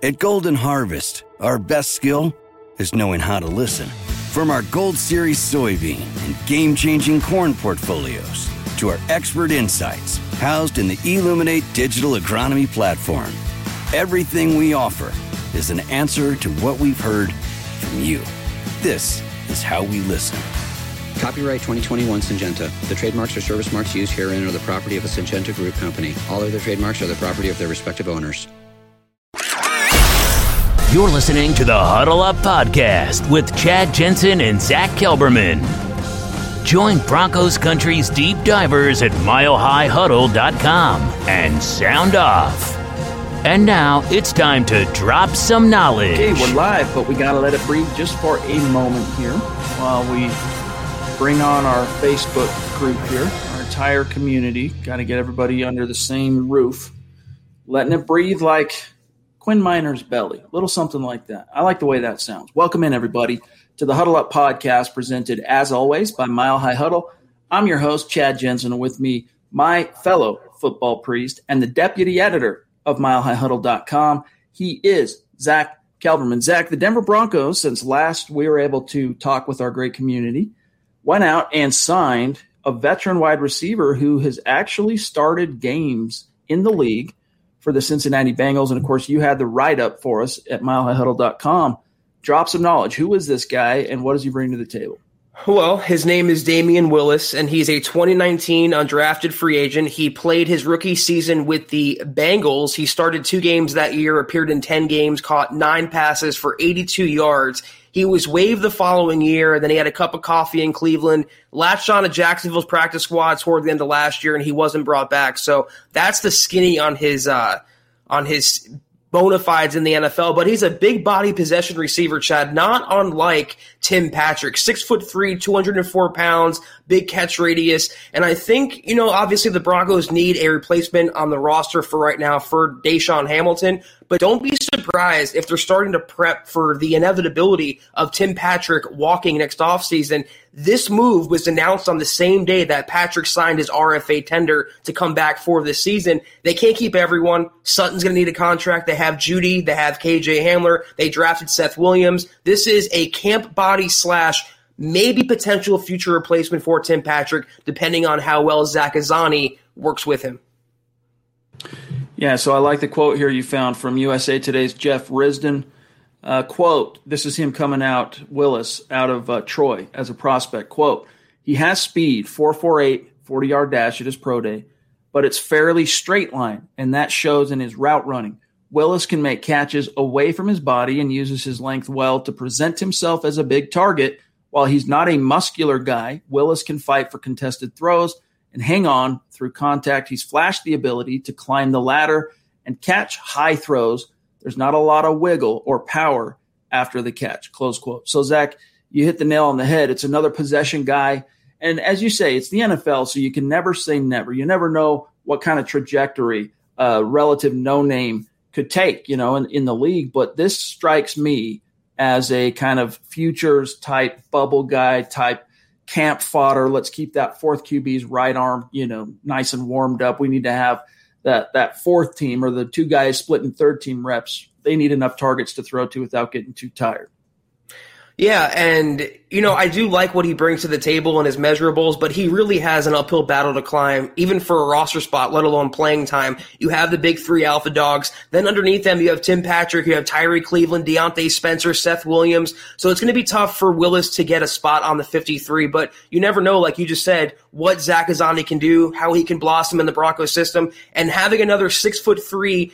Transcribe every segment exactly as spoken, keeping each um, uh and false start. At Golden Harvest, our best skill is knowing how to listen. From our Gold Series soybean and game-changing corn portfolios to our expert insights housed in the Illuminate digital agronomy platform, everything we offer is an answer to what we've heard from you. This is how we listen. Copyright twenty twenty-one Syngenta. The trademarks or service marks used herein are the property of a Syngenta Group company. All other trademarks are the property of their respective owners. You're listening to the Huddle Up Podcast with Chad Jensen and Zach Kelberman. Join Broncos Country's deep divers at mile high huddle dot com and sound off. And now it's time to drop some knowledge. Okay, we're live, but we got to let it breathe just for a moment here while we bring on our Facebook group here, our entire community. Got to get everybody under the same roof. Letting it breathe like Quinn Miner's belly, a little something like that. I like the way that sounds. Welcome in, everybody, to the Huddle Up Podcast, presented, as always, by Mile High Huddle. I'm your host, Chad Jensen, and with me, my fellow football priest and the deputy editor of mile high huddle dot com. He is Zach Kelberman. Zach, the Denver Broncos, since last we were able to talk with our great community, went out and signed a veteran wide receiver who has actually started games in the league for the Cincinnati Bengals. And, of course, you had the write-up for us at mile high huddle dot com. Drop some knowledge. Who is this guy, and what does he bring to the table? Well, his name is Damian Willis, and he's a twenty nineteen undrafted free agent. He played his rookie season with the Bengals. He started two games that year, appeared in ten games, caught nine passes for eighty-two yards. He was waived the following year, and then he had a cup of coffee in Cleveland, latched on to Jacksonville's practice squad toward the end of last year, and he wasn't brought back. So that's the skinny on his uh, on his bona fides in the N F L, but he's a big body possession receiver, Chad, not unlike Tim Patrick. Six foot three, two hundred four pounds, big catch radius. And I think, you know, obviously the Broncos need a replacement on the roster for right now for Deshaun Hamilton, but don't be surprised if they're starting to prep for the inevitability of Tim Patrick walking next offseason. This move was announced on the same day that Patrick signed his R F A tender to come back for this season. They can't keep everyone. Sutton's going to need a contract. They have Jeudy. They have K J Hamler. They drafted Seth Williams. This is a camp body slash maybe potential future replacement for Tim Patrick, depending on how well Zach Azani works with him. Yeah, so I like the quote here you found from U S A Today's Jeff Risden. Uh, quote, this is him coming out, Willis, out of uh, Troy as a prospect. Quote, he has speed, four four eight, forty-yard dash at his pro day, but it's fairly straight line, and that shows in his route running. Willis can make catches away from his body and uses his length well to present himself as a big target. While he's not a muscular guy, Willis can fight for contested throws and hang on through contact. He's flashed the ability to climb the ladder and catch high throws. There's not a lot of wiggle or power after the catch, close quote. So, Zach, you hit the nail on the head. It's another possession guy. And as you say, it's the N F L, so you can never say never. You never know what kind of trajectory a relative no-name could take, you know, in, in the league. But this strikes me as a kind of futures-type, bubble guy-type camp fodder. Let's keep that fourth Q B's right arm, you know, nice and warmed up. We need to have that that fourth team or the two guys splitting third team reps, they need enough targets to throw to without getting too tired. Yeah, and, you know, I do like what he brings to the table and his measurables, but he really has an uphill battle to climb, even for a roster spot, let alone playing time. You have the big three alpha dogs. Then underneath them, you have Tim Patrick, you have Tyree Cleveland, Deontay Spencer, Seth Williams. So it's going to be tough for Willis to get a spot on the fifty-three, but you never know, like you just said, what Zach Azani can do, how he can blossom in the Broncos system, and having another six foot three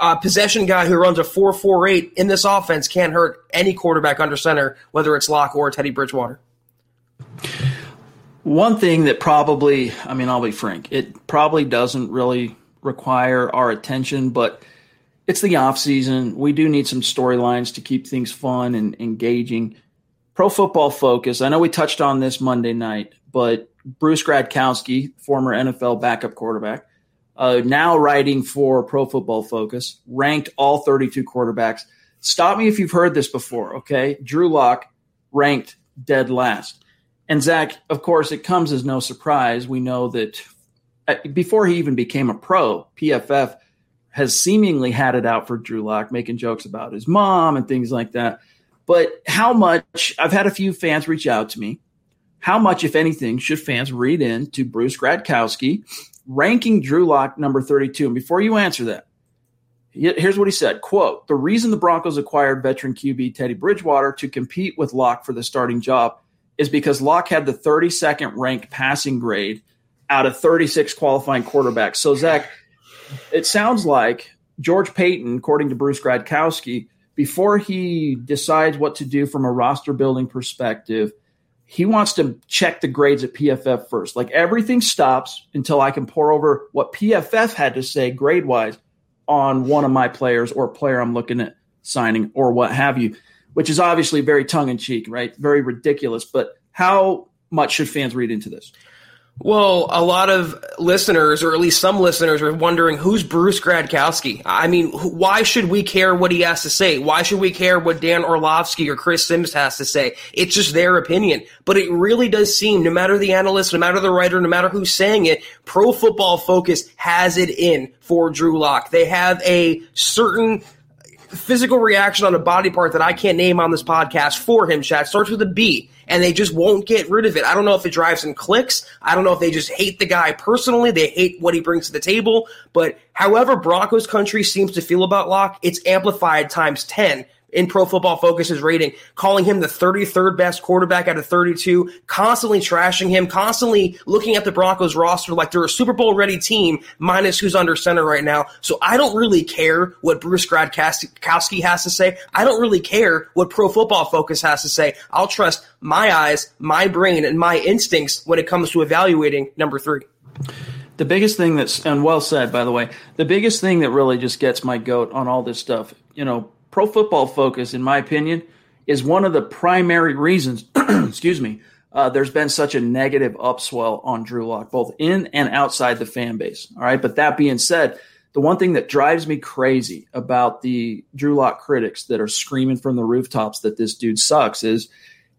Uh, possession guy who runs a four four eight in this offense can't hurt any quarterback under center, whether it's Lock or Teddy Bridgewater. One thing that probably, I mean, I'll be frank, it probably doesn't really require our attention, but it's the off season. We do need some storylines to keep things fun and engaging. Pro Football Focus. I know we touched on this Monday night, but Bruce Gradkowski, former N F L backup quarterback, uh, now writing for Pro Football Focus, ranked all thirty-two quarterbacks. Stop me if you've heard this before, okay? Drew Lock ranked dead last. And Zach, of course, it comes as no surprise. We know that before he even became a pro, P F F has seemingly had it out for Drew Lock, making jokes about his mom and things like that. But how much – I've had a few fans reach out to me. How much, if anything, should fans read in to Bruce Gradkowski ranking Drew Lock number thirty-two? And before you answer that, here's what he said. Quote, the reason the Broncos acquired veteran Q B Teddy Bridgewater to compete with Lock for the starting job is because Lock had the thirty-second ranked passing grade out of thirty-six qualifying quarterbacks. So, Zach, it sounds like George Payton, according to Bruce Gradkowski, before he decides what to do from a roster-building perspective, he wants to check the grades at P F F first. Like, everything stops until I can pour over what P F F had to say grade-wise on one of my players or player I'm looking at signing or what have you, which is obviously very tongue-in-cheek, right? Very ridiculous. But how much should fans read into this? Well, a lot of listeners, or at least some listeners, are wondering, who's Bruce Gradkowski? I mean, why should we care what he has to say? Why should we care what Dan Orlovsky or Chris Sims has to say? It's just their opinion. But it really does seem, no matter the analyst, no matter the writer, no matter who's saying it, Pro Football Focus has it in for Drew Lock. They have a certain physical reaction on a body part that I can't name on this podcast for him, Chad. Starts with a B, and they just won't get rid of it. I don't know if it drives him clicks. I don't know if they just hate the guy personally. They hate what he brings to the table. But however Broncos country seems to feel about Lock, it's amplified times ten in Pro Football Focus's rating, calling him the thirty-third best quarterback out of thirty-two, constantly trashing him, constantly looking at the Broncos roster like they're a Super Bowl-ready team, minus who's under center right now. So I don't really care what Bruce Gradkowski has to say. I don't really care what Pro Football Focus has to say. I'll trust my eyes, my brain, and my instincts when it comes to evaluating number three. The biggest thing that's, and well said, by the way, the biggest thing that really just gets my goat on all this stuff, you know, Pro Football Focus, in my opinion, is one of the primary reasons, excuse me, uh, there's been such a negative upswell on Drew Lock, both in and outside the fan base. All right. But that being said, the one thing that drives me crazy about the Drew Lock critics that are screaming from the rooftops that this dude sucks is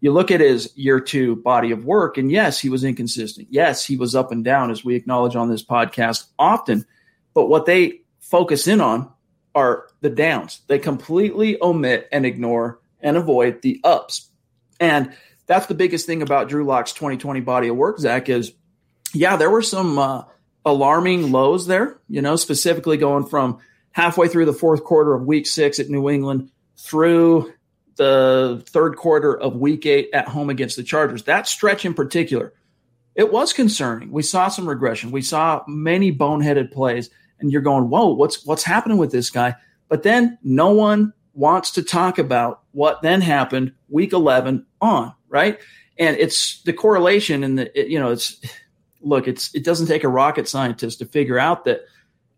you look at his year two body of work. And yes, he was inconsistent. Yes, he was up and down, as we acknowledge on this podcast often. But what they focus in on are the downs. They completely omit and ignore and avoid the ups. And that's the biggest thing about Drew Lock's twenty twenty body of work, Zach, is, yeah, there were some uh, alarming lows there, you know, specifically going from halfway through the fourth quarter of week six at New England through the third quarter of week eight at home against the Chargers. That stretch in particular, it was concerning. We saw some regression. We saw many boneheaded plays. And you're going, whoa, what's what's happening with this guy? But then no one wants to talk about what then happened week eleven on, right? And it's the correlation, and the it, you know, it's look, it's it doesn't take a rocket scientist to figure out that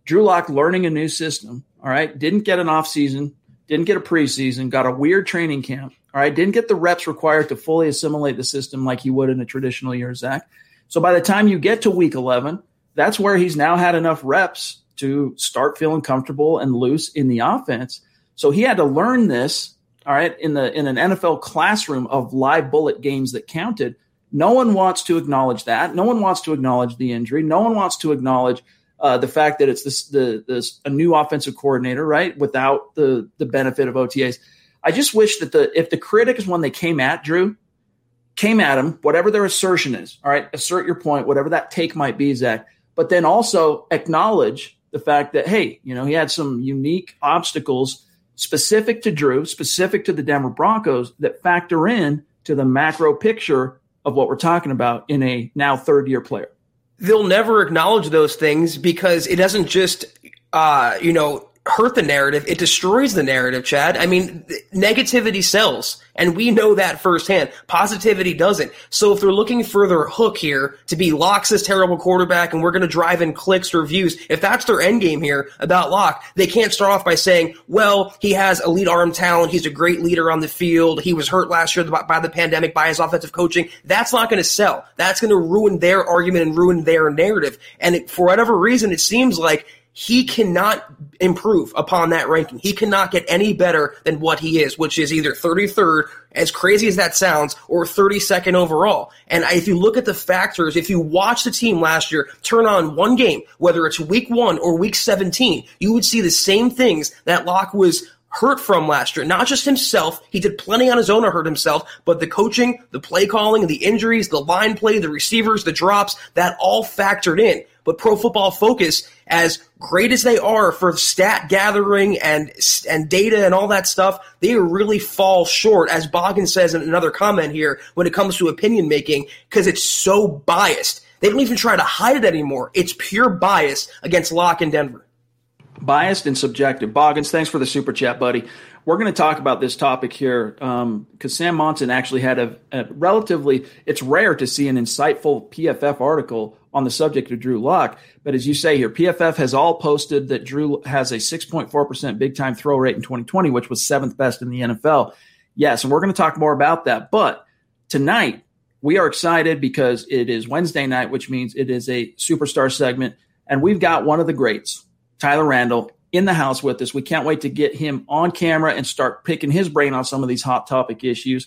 Drew Lock learning a new system, all right, didn't get an off season, didn't get a preseason, got a weird training camp, all right, didn't get the reps required to fully assimilate the system like he would in a traditional year, Zach. So by the time you get to week eleven, that's where he's now had enough reps to start feeling comfortable and loose in the offense. So he had to learn this, all right, in the in an N F L classroom of live bullet games that counted. No one wants to acknowledge that. No one wants to acknowledge the injury. No one wants to acknowledge uh, the fact that it's this, the, this a new offensive coordinator, right, without the, the benefit of O T As. I just wish that the if the critic is one they came at, Drew, came at him, whatever their assertion is, all right, assert your point, whatever that take might be, Zach, but then also acknowledge the fact that, hey, you know, he had some unique obstacles specific to Drew, specific to the Denver Broncos that factor in to the macro picture of what we're talking about in a now third year player. They'll never acknowledge those things because it doesn't just, uh, you know, hurt the narrative. It destroys the narrative, Chad. I mean, negativity sells, and we know that firsthand. Positivity doesn't. So if they're looking for their hook here to be Lock's this terrible quarterback and we're going to drive in clicks or views, if that's their end game here about Lock, they can't start off by saying, well, he has elite arm talent. He's a great leader on the field. He was hurt last year by the pandemic, by his offensive coaching. That's not going to sell. That's going to ruin their argument and ruin their narrative. And it, for whatever reason, it seems like he cannot improve upon that ranking. He cannot get any better than what he is, which is either thirty-third, as crazy as that sounds, or thirty-second overall. And if you look at the factors, if you watch the team last year, turn on one game, whether it's week one or week seventeen, you would see the same things that Lock was hurt from last year. Not just himself. He did plenty on his own to hurt himself, but the coaching, the play calling, the injuries, the line play, the receivers, the drops, that all factored in. But Pro Football Focus, as great as they are for stat gathering and and data and all that stuff, they really fall short, as Boggan says in another comment here, when it comes to opinion making, because it's so biased. They don't even try to hide it anymore. It's pure bias against Lock in Denver. Biased and subjective. Boggins, thanks for the super chat, buddy. We're going to talk about this topic here because um, Sam Monson actually had a, a relatively, it's rare to see an insightful P F F article on the subject of Drew Lock. But as you say here, P F F has all posted that Drew has a six point four percent big time throw rate in twenty twenty, which was seventh best in the N F L. Yes, and we're going to talk more about that. But tonight we are excited because it is Wednesday night, which means it is a superstar segment. And we've got one of the greats, Tyler Randall, in the house with us. We can't wait to get him on camera and start picking his brain on some of these hot topic issues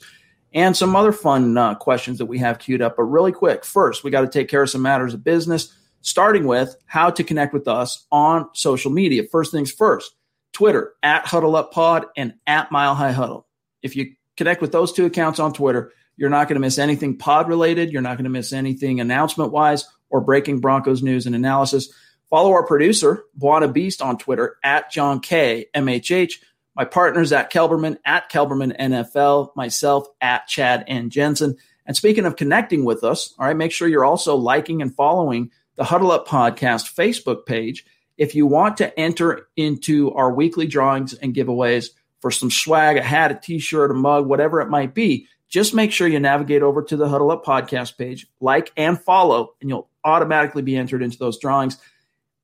and some other fun uh, questions that we have queued up. But really quick, first, we got to take care of some matters of business, starting with how to connect with us on social media. First things first, Twitter, at Huddle Up Pod and at Mile High Huddle. If you connect with those two accounts on Twitter, you're not going to miss anything pod-related. You're not going to miss anything announcement-wise or breaking Broncos news and analysis. Follow our producer, Buana Beast, on Twitter, at John K. M H H. My partners, at Kelberman, at Kelberman N F L. Myself, at Chad and Jensen. And speaking of connecting with us, all right, make sure you're also liking and following the Huddle Up Podcast Facebook page if you want to enter into our weekly drawings and giveaways for some swag, a hat, a T-shirt, a mug, whatever it might be. Just make sure you navigate over to the Huddle Up Podcast page, like and follow, and you'll automatically be entered into those drawings.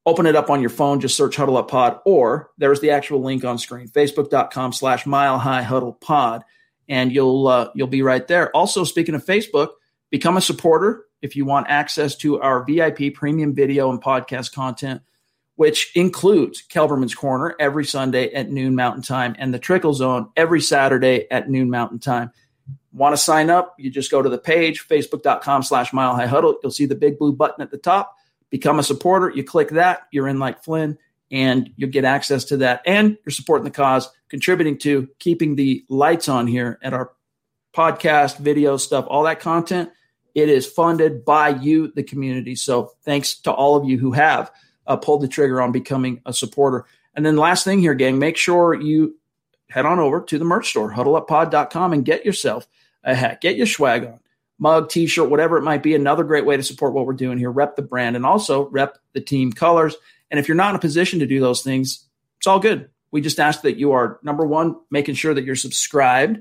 Open it up on your phone. Just search Huddle Up Pod, or there's the actual link on screen, facebook.com slash mile high huddle pod. And you'll, uh, you'll be right there. Also, speaking of Facebook, become a supporter if you want access to our V I P premium video and podcast content, which includes Kelberman's Corner every Sunday at noon Mountain Time and the Trickle Zone every Saturday at noon Mountain Time. Want to sign up? You just go to the page, facebook.com slash mile high huddle. You'll see the big blue button at the top. Become a supporter. You click that, you're in like Flynn, and you'll get access to that. And you're supporting the cause, contributing to keeping the lights on here at our podcast, video stuff, all that content. It is funded by you, the community. So thanks to all of you who have uh, pulled the trigger on becoming a supporter. And then last thing here, gang, make sure you head on over to the merch store, huddle up pod dot com, and get yourself a hat. Get your swag on. Mug, T-shirt, whatever it might be, another great way to support what we're doing here. Rep the brand and also rep the team colors. And if you're not in a position to do those things, it's all good. We just ask that you are, number one, making sure that you're subscribed.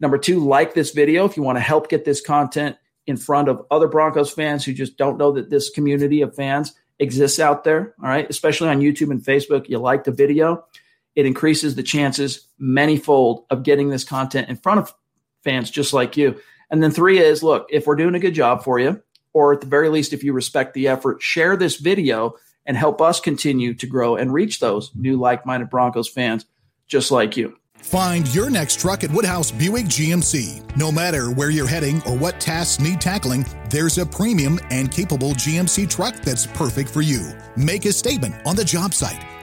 Number two, like this video if you want to help get this content in front of other Broncos fans who just don't know that this community of fans exists out there, all right, especially on YouTube and Facebook. You like the video, it increases the chances manyfold of getting this content in front of fans just like you. And then three is, look, if we're doing a good job for you, or at the very least, if you respect the effort, share this video and help us continue to grow and reach those new like-minded Broncos fans just like you. Find your next truck at Woodhouse Buick G M C. No matter where you're heading or what tasks need tackling, there's a premium and capable G M C truck that's perfect for you. Make a statement on the job site,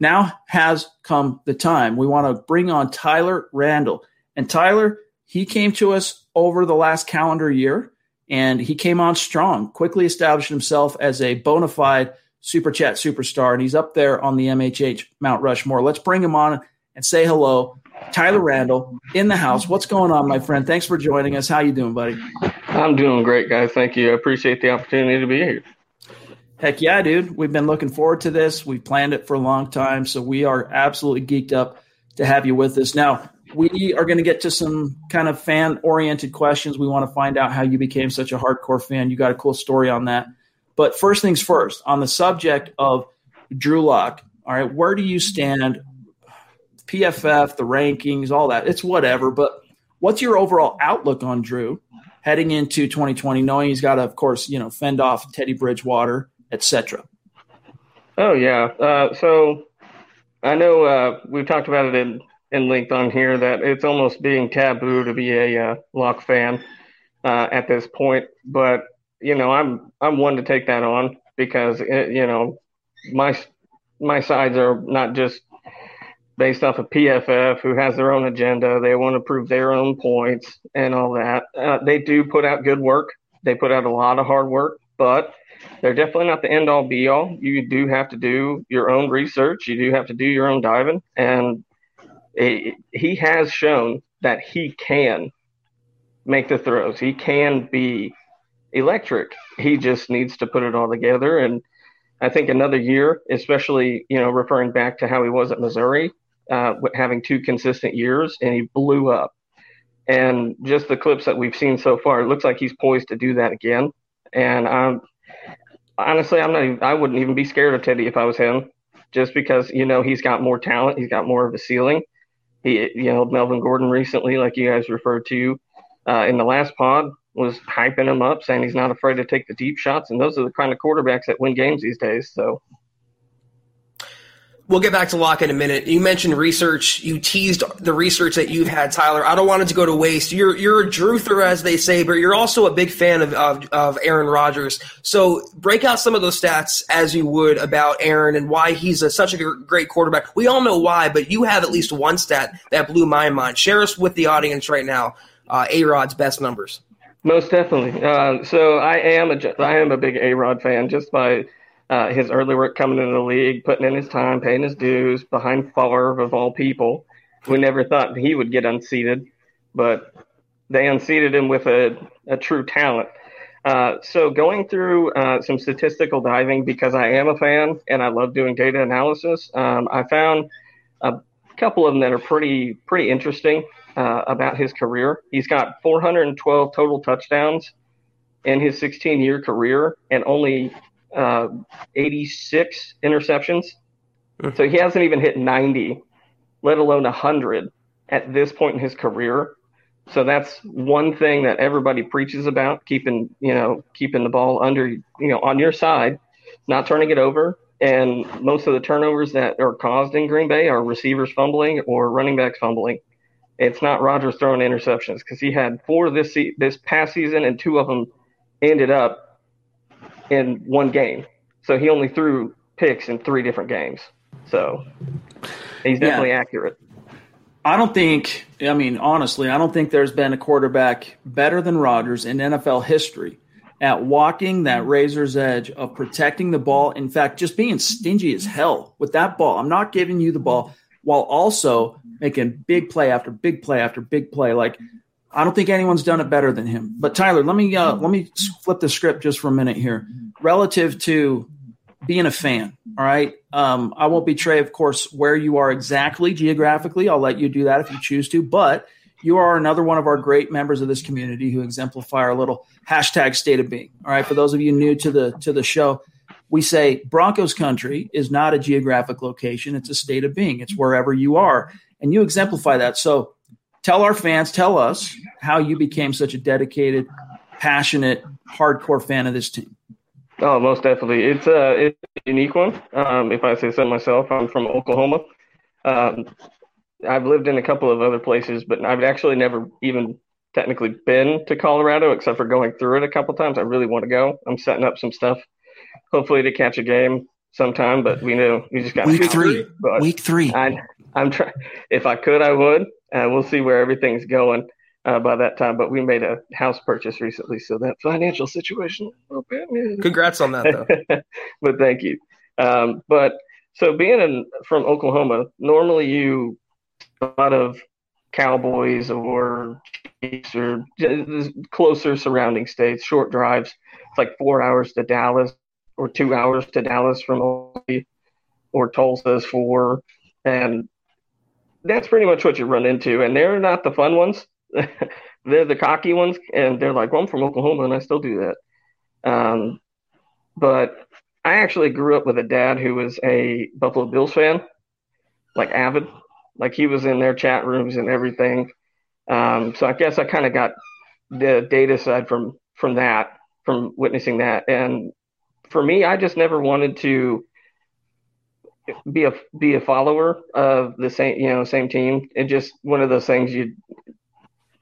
now has come the time. We want to bring on Tyler Randall. And Tyler, he came to us over the last calendar year. And he came on strong, quickly established himself as a bona fide Super Chat superstar, and he's up there on the M H H Mount Rushmore. Let's bring him on and say hello. Tyler Randall in the house. What's going on, my friend? Thanks for joining us. How you doing, buddy? I'm doing great, guys. Thank you. I appreciate the opportunity to be here. Heck yeah, dude. We've been looking forward to this. We've planned it for a long time, so we are absolutely geeked up to have you with us. Now, we are going to get to some kind of fan-oriented questions. We want to find out how you became such a hardcore fan. You got a cool story on that. But first things first, on the subject of Drew Lock, all right, where do you stand? P F F, the rankings, all that. It's whatever. But what's your overall outlook on Drew heading into twenty twenty, knowing he's got to, of course, you know, fend off Teddy Bridgewater, et cetera? Oh, yeah. Uh, so I know uh, we've talked about it in – in length on here that it's almost being taboo to be a uh, Lock fan uh, at this point. But, you know, I'm, I'm one to take that on because, it, you know, my, my sides are not just based off of P F F, who has their own agenda. They want to prove their own points and all that. Uh, they do put out good work. They put out a lot of hard work, but they're definitely not the end all be all. You do have to do your own research. You do have to do your own diving, and he has shown that he can make the throws. He can be electric. He just needs to put it all together. And I think another year, especially, you know, referring back to how he was at Missouri, uh, having two consistent years, and he blew up. And just the clips that we've seen so far, it looks like he's poised to do that again. And I'm, honestly, I'm not even, I wouldn't even be scared of Teddy if I was him, just because, you know, he's got more talent. He's got more of a ceiling. He, you know, Melvin Gordon recently, like you guys referred to uh, in the last pod, was hyping him up, saying he's not afraid to take the deep shots. And those are the kind of quarterbacks that win games these days. So we'll get back to Lock in a minute. You mentioned research. You teased the research that you've had, Tyler. I don't want it to go to waste. You're you're a Druther, as they say, but you're also a big fan of, of, of Aaron Rodgers. So break out some of those stats as you would about Aaron and why he's a, such a great quarterback. We all know why, but you have at least one stat that blew my mind. Share us with the audience right now, uh, A-Rod's best numbers. Most definitely. Uh, so I am a, I am a big A-Rod fan just by – Uh, his early work coming into the league, putting in his time, paying his dues, behind Favre of all people. We never thought he would get unseated, but they unseated him with a, a true talent. Uh, so going through uh, some statistical diving, because I am a fan and I love doing data analysis, um, I found a couple of them that are pretty, pretty interesting uh, about his career. He's got four hundred twelve total touchdowns in his sixteen-year career and only – Uh, eighty-six interceptions. So he hasn't even hit ninety, let alone one hundred at this point in his career. So that's one thing that everybody preaches about, keeping, you know, keeping the ball under, you know, on your side, not turning it over. And most of the turnovers that are caused in Green Bay are receivers fumbling or running backs fumbling. It's not Rodgers throwing interceptions, because he had four this se- this past season, and two of them ended up in one game. So he only threw picks in three different games. So he's definitely yeah. accurate. I don't think – I mean, honestly, I don't think there's been a quarterback better than Rodgers in N F L history at walking that razor's edge of protecting the ball. In fact, just being stingy as hell with that ball. I'm not giving you the ball while also making big play after big play after big play. Like, I don't think anyone's done it better than him. But, Tyler, let me uh, let me flip the script just for a minute here. Relative to being a fan, all right? Um, I won't betray, of course, where you are exactly geographically. I'll let you do that if you choose to. But you are another one of our great members of this community who exemplify our little hashtag state of being, all right? For those of you new to the to the show, we say Broncos country is not a geographic location. It's a state of being. It's wherever you are. And you exemplify that. So tell our fans, tell us how you became such a dedicated, passionate, hardcore fan of this team. Oh, most definitely. It's a, it's a unique one. Um, if I say so myself, I'm from Oklahoma. Um, I've lived in a couple of other places, but I've actually never even technically been to Colorado except for going through it a couple times. I really want to go. I'm setting up some stuff, hopefully to catch a game sometime, but we know we just got week three. But week three. I, I'm trying. If I could, I would. Uh, we'll see where everything's going uh, by that time. But we made a house purchase recently, so that financial situation. Oh, congrats on that, though. But thank you. Um, but so being in, from Oklahoma, normally you a lot of Cowboys or Chiefs or closer surrounding states, short drives. It's like four hours to Dallas or two hours to Dallas from Oklahoma, or Tulsa's four, and that's pretty much what you run into. And they're not the fun ones. They're the cocky ones. And they're like, well, I'm from Oklahoma and I still do that. Um, but I actually grew up with a dad who was a Buffalo Bills fan, like avid, like he was in their chat rooms and everything. Um, so I guess I kind of got the data side from, from that, from witnessing that. And for me, I just never wanted to be a be a follower of the same you know same team. It just one of those things you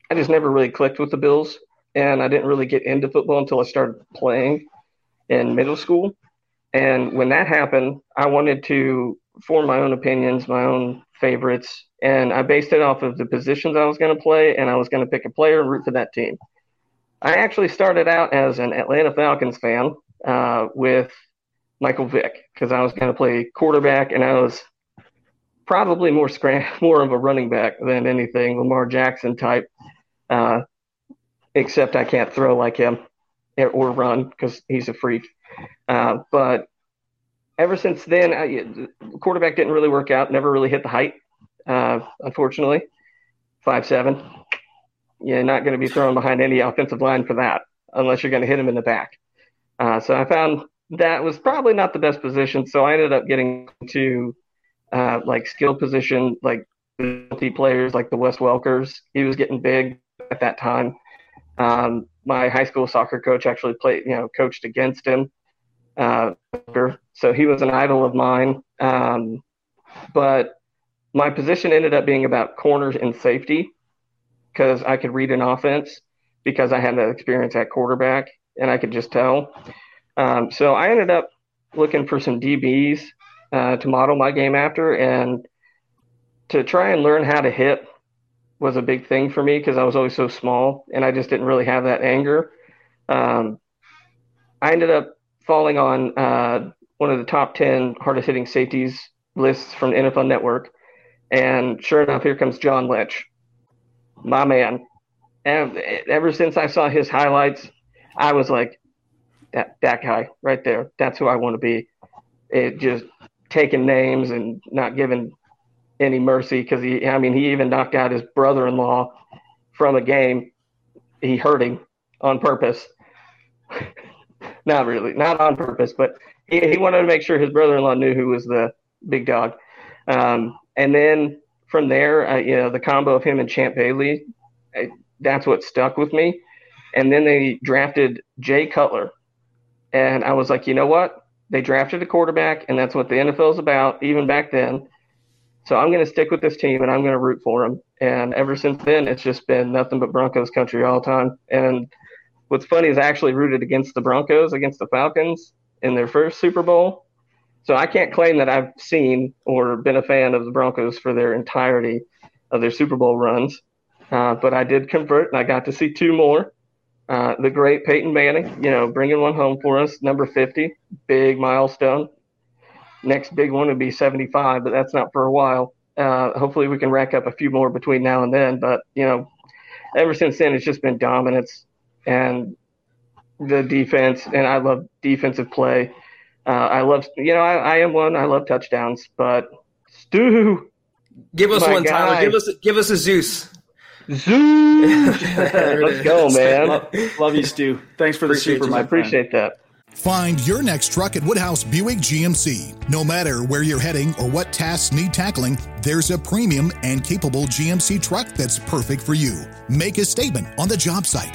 I just never really clicked with the Bills, and I didn't really get into football until I started playing in middle school. And when that happened, I wanted to form my own opinions, my own favorites, and I based it off of the positions I was going to play, and I was going to pick a player and root for that team. I actually started out as an Atlanta Falcons fan uh, with Michael Vick, because I was going to play quarterback, and I was probably more scram- more of a running back than anything, Lamar Jackson type, uh, except I can't throw like him or run because he's a freak. Uh, but ever since then, I, quarterback didn't really work out, never really hit the height, uh, unfortunately. five seven. You're not going to be thrown behind any offensive line for that unless you're going to hit him in the back. Uh, so I found – that was probably not the best position, so I ended up getting to uh, like skill position, like multi players, like the Wes Welkers. He was getting big at that time. Um, my high school soccer coach actually played, you know, coached against him, uh, so he was an idol of mine. Um, but my position ended up being about corners and safety because I could read an offense because I had that experience at quarterback and I could just tell. Um, so I ended up looking for some D Bs uh, to model my game after, and to try and learn how to hit was a big thing for me because I was always so small and I just didn't really have that anger. Um, I ended up falling on uh, one of the top ten hardest hitting safeties lists from the N F L Network. And sure enough, here comes John Lynch, my man. And ever since I saw his highlights, I was like, That that guy right there, that's who I want to be. It just taking names and not giving any mercy because, he, I mean, he even knocked out his brother-in-law from a game. He hurt him on purpose. Not really, not on purpose, but he, he wanted to make sure his brother-in-law knew who was the big dog. Um, and then from there, uh, you know, the combo of him and Champ Bailey, I, that's what stuck with me. And then they drafted Jay Cutler. And I was like, you know what? They drafted a quarterback, and that's what the N F L is about, even back then. So I'm going to stick with this team, and I'm going to root for them. And ever since then, it's just been nothing but Broncos country all the time. And what's funny is I actually rooted against the Broncos, against the Falcons, in their first Super Bowl. So I can't claim that I've seen or been a fan of the Broncos for their entirety of their Super Bowl runs. Uh, but I did convert, and I got to see two more. Uh, the great Peyton Manning, you know, bringing one home for us, number fifty, big milestone. Next big one would be seventy-five, but that's not for a while. Uh, hopefully we can rack up a few more between now and then. But, you know, ever since then, it's just been dominance and the defense, and I love defensive play. Uh, I love, you know, I, I am one. I love touchdowns, but Stu, give us one, guy. Tyler. Give us, give us a Zeus. Zeus. Let's go, man. Love, love you, Stu. Thanks for appreciate the super. You, I appreciate friend. that. Find your next truck at Woodhouse Buick G M C. No matter where you're heading or what tasks need tackling, there's a premium and capable G M C truck that's perfect for you. Make a statement on the job site,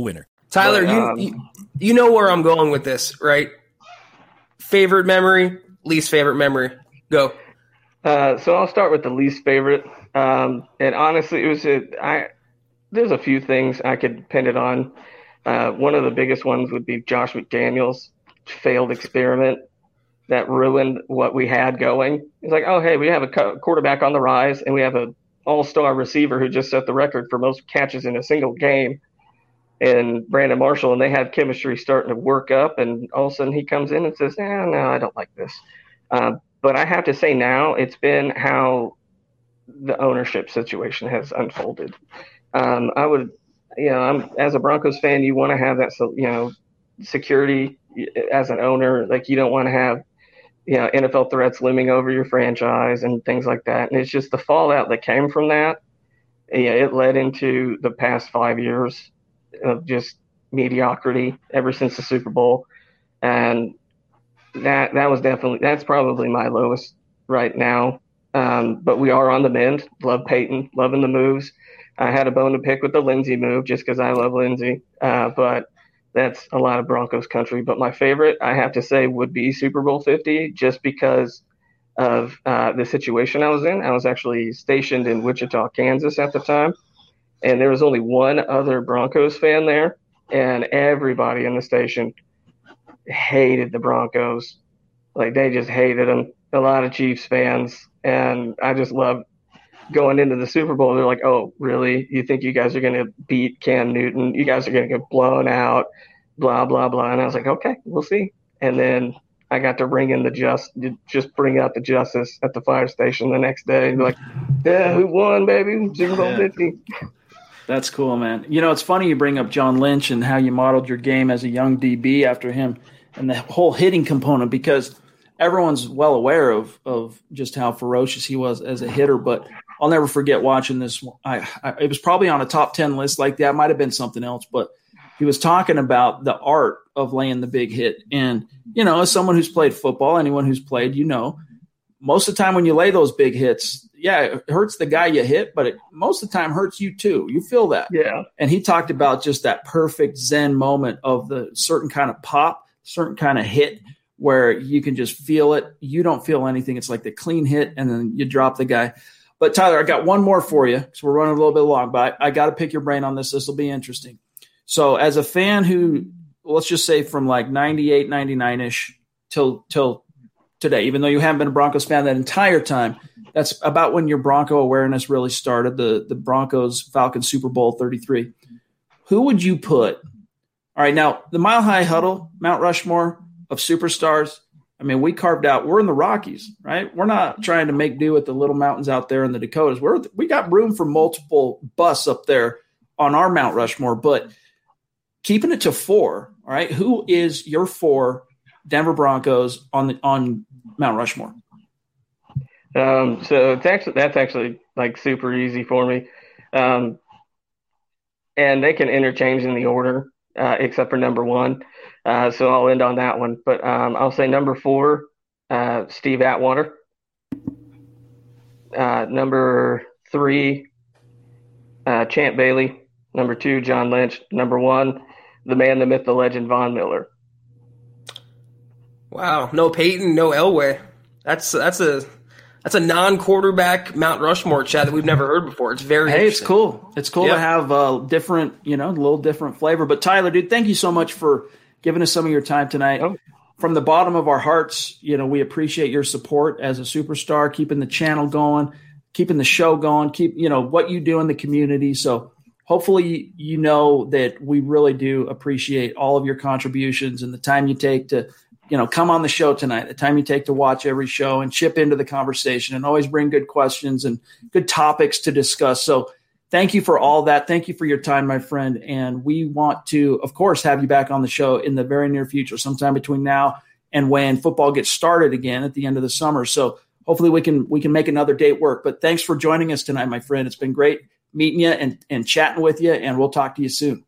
winner. Tyler, but, um, you you know where I'm going with this, right? Favorite memory, least favorite memory. Go. Uh, so I'll start with the least favorite. Um, and honestly, it was a, I. There's a few things I could pin it on. Uh, one of the biggest ones would be Josh McDaniels' failed experiment that ruined what we had going. It's like, oh hey, we have a co- quarterback on the rise, and we have an all-star receiver who just set the record for most catches in a single game. And Brandon Marshall, and they had chemistry starting to work up, and all of a sudden he comes in and says, eh, no, I don't like this. Uh, but I have to say now it's been how the ownership situation has unfolded. Um, I would, you know, I'm, as a Broncos fan, you want to have that, you know, security as an owner. Like you don't want to have, you know, N F L threats looming over your franchise and things like that. And it's just the fallout that came from that. Yeah, it led into the past five years of just mediocrity ever since the Super Bowl. And that that was definitely, that's probably my lowest right now. Um, but we are on the mend. Love Peyton, loving the moves. I had a bone to pick with the Lindsey move just because I love Lindsey. Uh, but that's a lot of Broncos country. But my favorite, I have to say, would be Super Bowl fifty just because of uh, the situation I was in. I was actually stationed in Wichita, Kansas at the time. And there was only one other Broncos fan there, and everybody in the station hated the Broncos. Like, they just hated them. A lot of Chiefs fans. And I just loved going into the Super Bowl. They're like, oh, really? You think you guys are going to beat Cam Newton? You guys are going to get blown out, blah, blah, blah. And I was like, okay, we'll see. And then I got to bring in the just, just bring out the justice at the fire station the next day and be like, yeah, who won, baby? Super Bowl fifty. That's cool, man. You know, it's funny you bring up John Lynch and how you modeled your game as a young D B after him and the whole hitting component, because everyone's well aware of of just how ferocious he was as a hitter. But I'll never forget watching this. I, I it was probably on a top ten list like that. Might have been something else, but he was talking about the art of laying the big hit. And, you know, as someone who's played football, anyone who's played, you know, most of the time when you lay those big hits, yeah, it hurts the guy you hit, but it most of the time hurts you too. You feel that. Yeah. And he talked about just that perfect Zen moment of the certain kind of pop, certain kind of hit where you can just feel it. You don't feel anything. It's like the clean hit, and then you drop the guy. But, Tyler, I got one more for you because we're running a little bit long, but I, I got to pick your brain on this. This will be interesting. So as a fan who, let's just say from like ninety-eight, ninety-nine-ish till till today, even though you haven't been a Broncos fan that entire time, that's about when your Bronco awareness really started, the, the Broncos-Falcons Super Bowl thirty-three. Who would you put? All right, now, the Mile High Huddle, Mount Rushmore of superstars, I mean, we carved out – we're in the Rockies, right? We're not trying to make do with the little mountains out there in the Dakotas. We're, we got room for multiple busts up there on our Mount Rushmore, but keeping it to four, all right, who is your four Denver Broncos on the, on Mount Rushmore? Um, so it's actually, that's actually like super easy for me. Um, and they can interchange in the order uh, except for number one. Uh, so I'll end on that one. But um, I'll say number four, uh, Steve Atwater. Uh, number three, uh, Champ Bailey. Number two, John Lynch. Number one, the man, the myth, the legend, Von Miller. Wow. No Peyton, no Elway. That's that's a that's a non-quarterback Mount Rushmore, Chad, that we've never heard before. It's very Hey, it's cool. It's cool yeah. to have a different, you know, a little different flavor. But, Tyler, dude, thank you so much for – giving us some of your time tonight. Oh. From the bottom of our hearts, you know, we appreciate your support as a superstar, keeping the channel going, keeping the show going, keep, you know, what you do in the community. So hopefully, you know, that we really do appreciate all of your contributions and the time you take to, you know, come on the show tonight, the time you take to watch every show and chip into the conversation and always bring good questions and good topics to discuss. So thank you for all that. Thank you for your time, my friend. And we want to, of course, have you back on the show in the very near future, sometime between now and when football gets started again at the end of the summer. So hopefully we can we can make another date work. But thanks for joining us tonight, my friend. It's been great meeting you and, and chatting with you, and we'll talk to you soon.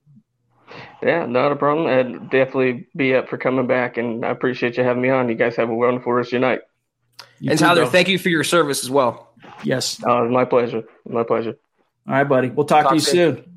Yeah, not a problem. I'd definitely be up for coming back, and I appreciate you having me on. You guys have a wonderful rest of your night. You and too, Tyler, bro. Thank you for your service as well. Yes. Uh, my pleasure. My pleasure. All right, buddy. We'll talk, talk to you soon. It.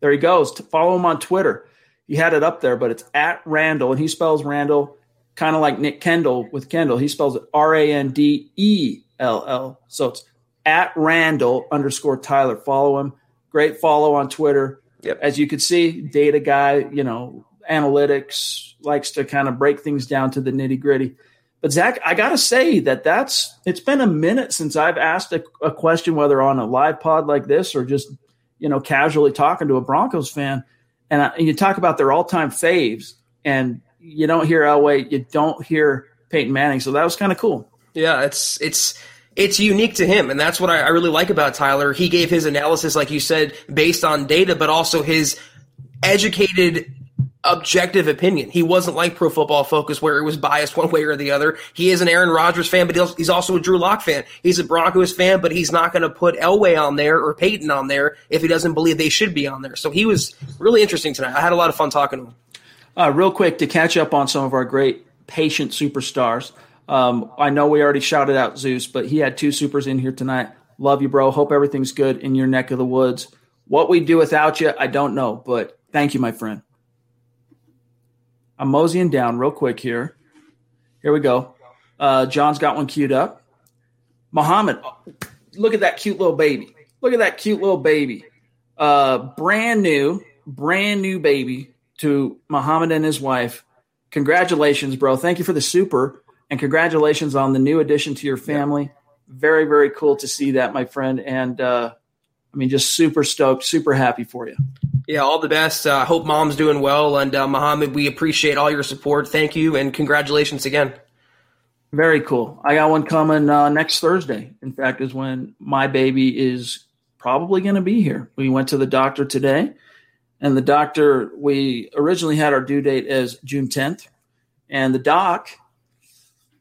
There he goes. Follow him on Twitter. He had it up there, but it's at Randall, and he spells Randall kind of like Nick Kendall with Kendall. He spells it R A N D E L L. So it's at Randall underscore Tyler. Follow him. Great follow on Twitter. Yep. As you can see, data guy, you know, analytics, likes to kind of break things down to the nitty-gritty. But, Zach, I got to say that that's – it's been a minute since I've asked a, a question, whether on a live pod like this or just, you know, casually talking to a Broncos fan. And, I, and you talk about their all-time faves, and you don't hear Elway, you don't hear Peyton Manning. So that was kind of cool. Yeah, it's it's it's unique to him, and that's what I, I really like about Tyler. He gave his analysis, like you said, based on data, but also his educated – objective opinion. He wasn't like Pro Football Focus where it was biased one way or the other. He is an Aaron Rodgers fan, but he's also a Drew Lock fan. He's a Broncos fan, but he's not going to put Elway on there or Peyton on there if he doesn't believe they should be on there. So he was really interesting tonight. I had a lot of fun talking to him. Uh, real quick, to catch up on some of our great patient superstars, um, I know we already shouted out Zeus, but he had two supers in here tonight. Love you, bro. Hope everything's good in your neck of the woods. What we do without you, I don't know, but thank you, my friend. I'm moseying down real quick here. Here we go. Uh, John's got one queued up. Muhammad, look at that cute little baby. Look at that cute little baby. Uh, brand new, brand new baby to Muhammad and his wife. Congratulations, bro. Thank you for the super, and congratulations on the new addition to your family. Yeah. Very, very cool to see that, my friend. And, uh, I mean, just super stoked, super happy for you. Yeah, all the best. I uh, hope mom's doing well. And, uh, Muhammad, we appreciate all your support. Thank you, and congratulations again. Very cool. I got one coming uh, next Thursday. In fact, is when my baby is probably going to be here. We went to the doctor today, and the doctor, we originally had our due date as June tenth. And the doc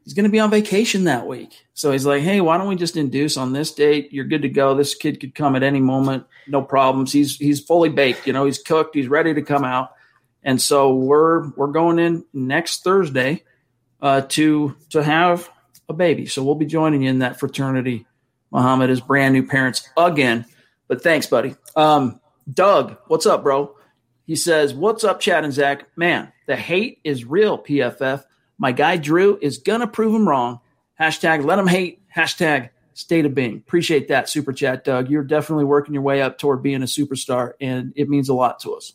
he's going to be on vacation that week. So he's like, hey, why don't we just induce on this date? You're good to go. This kid could come at any moment. No problems. He's he's fully baked. You know, he's cooked. He's ready to come out. And so we're we're going in next Thursday uh, to to have a baby. So we'll be joining you in that fraternity. Muhammad is brand new parents again. But thanks, buddy. Um, Doug, what's up, bro? He says, what's up, Chad and Zach? Man, the hate is real, P F F. My guy Drew is going to prove him wrong. Hashtag let him hate. Hashtag state of being. Appreciate that super chat, Doug. You're definitely working your way up toward being a superstar, and it means a lot to us.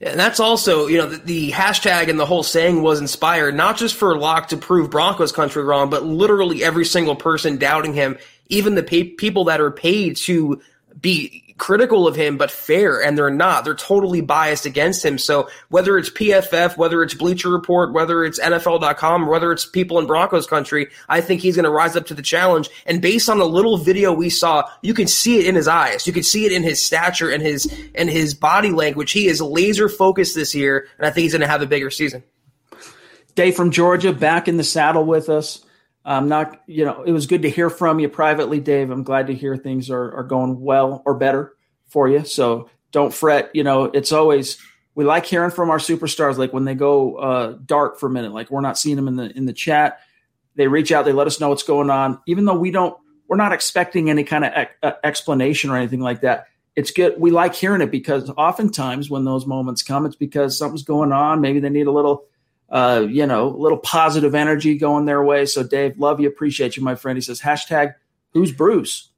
And that's also, you know, the, the hashtag and the whole saying was inspired, not just for Locke to prove Broncos country wrong, but literally every single person doubting him, even the pay- people that are paid to be critical of him, but fair, and they're not. They're totally biased against him. So whether it's P F F, whether it's Bleacher Report, whether it's N F L dot com, whether it's people in Broncos country, I think he's going to rise up to the challenge. And based on the little video we saw, you can see it in his eyes. You can see it in his stature and his and his body language. He is laser focused this year, and I think he's going to have a bigger season. Dave from Georgia back in the saddle with us. I'm not, you know, it was good to hear from you privately, Dave. I'm glad to hear things are, are going well or better for you. So don't fret. You know, it's always, we like hearing from our superstars. Like when they go uh, dark for a minute, like we're not seeing them in the, in the chat, they reach out, they let us know what's going on, even though we don't, we're not expecting any kind of ex- explanation or anything like that. It's good. We like hearing it because oftentimes when those moments come, it's because something's going on. Maybe they need a little Uh, you know, a little positive energy going their way. So, Dave, love you. Appreciate you, my friend. He says, hashtag, who's Bruce?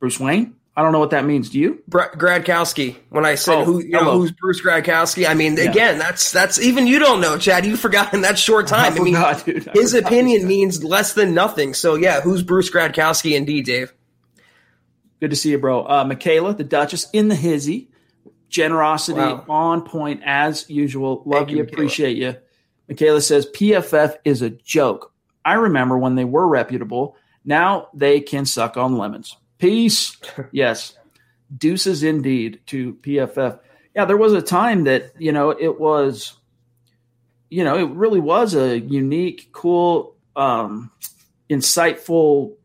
Bruce Wayne? I don't know what that means. Do you? Br- Gradkowski. When I said, oh, who, you know, who's Bruce Gradkowski? I mean, yeah. Again, that's that's even you don't know, Chad. You forgot in that short time. I, I mean, forgot, dude. I his opinion means less than nothing. So, yeah, who's Bruce Gradkowski indeed, Dave? Good to see you, bro. Uh, Michaela, the Duchess in the hizzy. Generosity wow. on point as usual. Love Thank you. Appreciate you. Michaela says, P F F is a joke. I remember when they were reputable. Now they can suck on lemons. Peace. Yes. Deuces indeed to P F F. Yeah, there was a time that, you know, it was, you know, it really was a unique, cool, um, insightful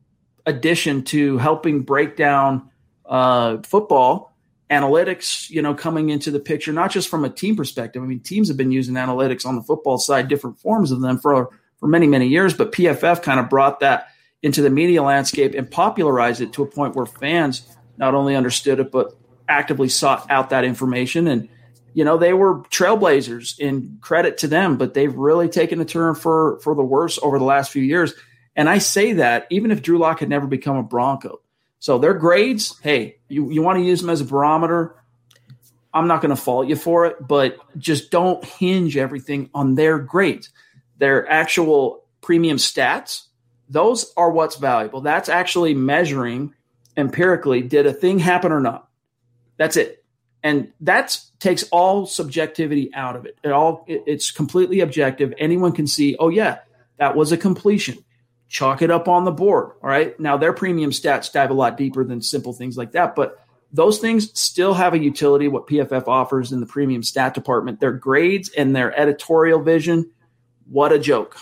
addition to helping break down uh, football analytics, you know, coming into the picture, not just from a team perspective. I mean, teams have been using analytics on the football side, different forms of them for, for many, many years, but P F F kind of brought that into the media landscape and popularized it to a point where fans not only understood it, but actively sought out that information. And, you know, they were trailblazers, in credit to them, but they've really taken a turn for, for the worse over the last few years. And I say that even if Drew Lock had never become a Bronco. So their grades, hey, you, you want to use them as a barometer. I'm not going to fault you for it, but just don't hinge everything on their grades. Their actual premium stats, those are what's valuable. That's actually measuring empirically, did a thing happen or not? That's it. And that takes all subjectivity out of it. It all it, it's completely objective. Anyone can see, oh, yeah, that was a completion. Chalk it up on the board, all right? Now, their premium stats dive a lot deeper than simple things like that, but those things still have a utility, what P F F offers in the premium stat department. Their grades and their editorial vision, what a joke.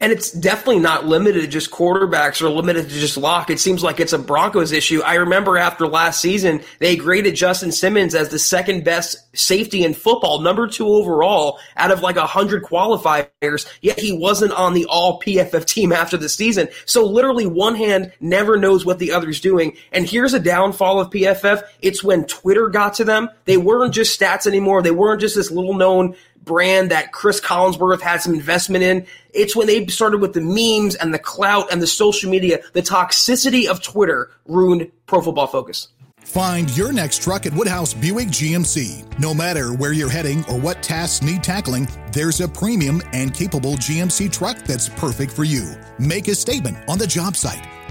And it's definitely not limited to just quarterbacks or limited to just Lock. It seems like it's a Broncos issue. I remember after last season, they graded Justin Simmons as the second best safety in football, number two overall out of like one hundred qualifiers, yet he wasn't on the all-P F F team after the season. So literally one hand never knows what the other's doing. And here's a downfall of P F F. It's when Twitter got to them. They weren't just stats anymore. They weren't just this little-known brand that Chris Collinsworth had some investment in. It's when they started with the memes and the clout and the social media. The toxicity of Twitter ruined Pro Football Focus. Find your next truck at Woodhouse Buick G M C. No matter where you're heading or what tasks need tackling, there's a premium and capable G M C truck that's perfect for you. Make a statement on the job site,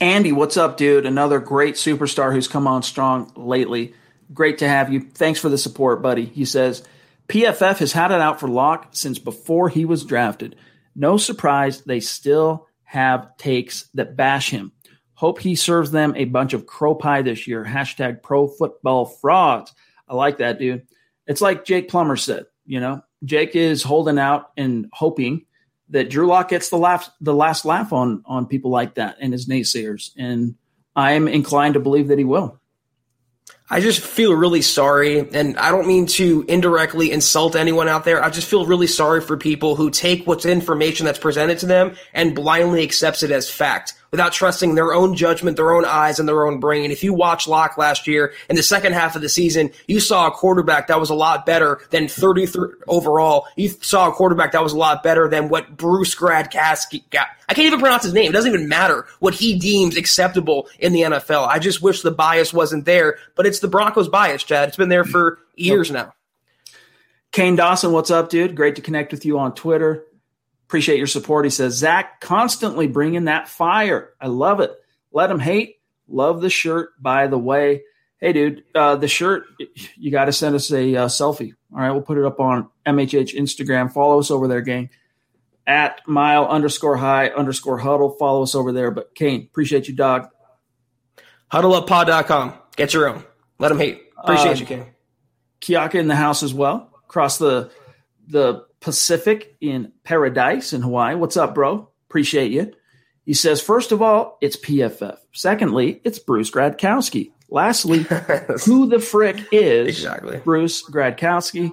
Andy, what's up, dude? Another great superstar who's come on strong lately. Great to have you. Thanks for the support, buddy. He says, P F F has had it out for Lock since before he was drafted. No surprise, they still have takes that bash him. Hope he serves them a bunch of crow pie this year. Hashtag pro football frauds. I like that, dude. It's like Jake Plummer said, you know, Jake is holding out and hoping that Drew Lock gets the laugh, the last laugh on on people like that and his naysayers, and I'm inclined to believe that he will. I just feel really sorry, and I don't mean to indirectly insult anyone out there. I just feel really sorry for people who take what's information that's presented to them and blindly accepts it as fact without trusting their own judgment, their own eyes, and their own brain. And if you watch Lock last year, in the second half of the season, you saw a quarterback that was a lot better than thirty-three overall. You saw a quarterback that was a lot better than what Bruce Gradkowski got. I can't even pronounce his name. It doesn't even matter what he deems acceptable in the N F L. I just wish the bias wasn't there, but it's the Broncos bias, Chad. It's been there for years now. Kane Dawson, what's up, dude? Great to connect with you on Twitter. Appreciate your support. He says, Zach, constantly bringing that fire. I love it. Let him hate. Love the shirt, by the way. Hey, dude, uh, the shirt, you got to send us a uh, selfie. All right, we'll put it up on M H H Instagram. Follow us over there, gang. At mile underscore high underscore huddle. Follow us over there. But, Kane, appreciate you, dog. huddle up pod dot com. Get your own. Let him hate. Appreciate uh, you, Kane. Kiaka in the house as well. Across the the – Pacific in Paradise in Hawaii. What's up, bro? Appreciate you. He says, first of all, it's P F F. Secondly, it's Bruce Gradkowski. Lastly, who the frick is exactly Bruce Gradkowski?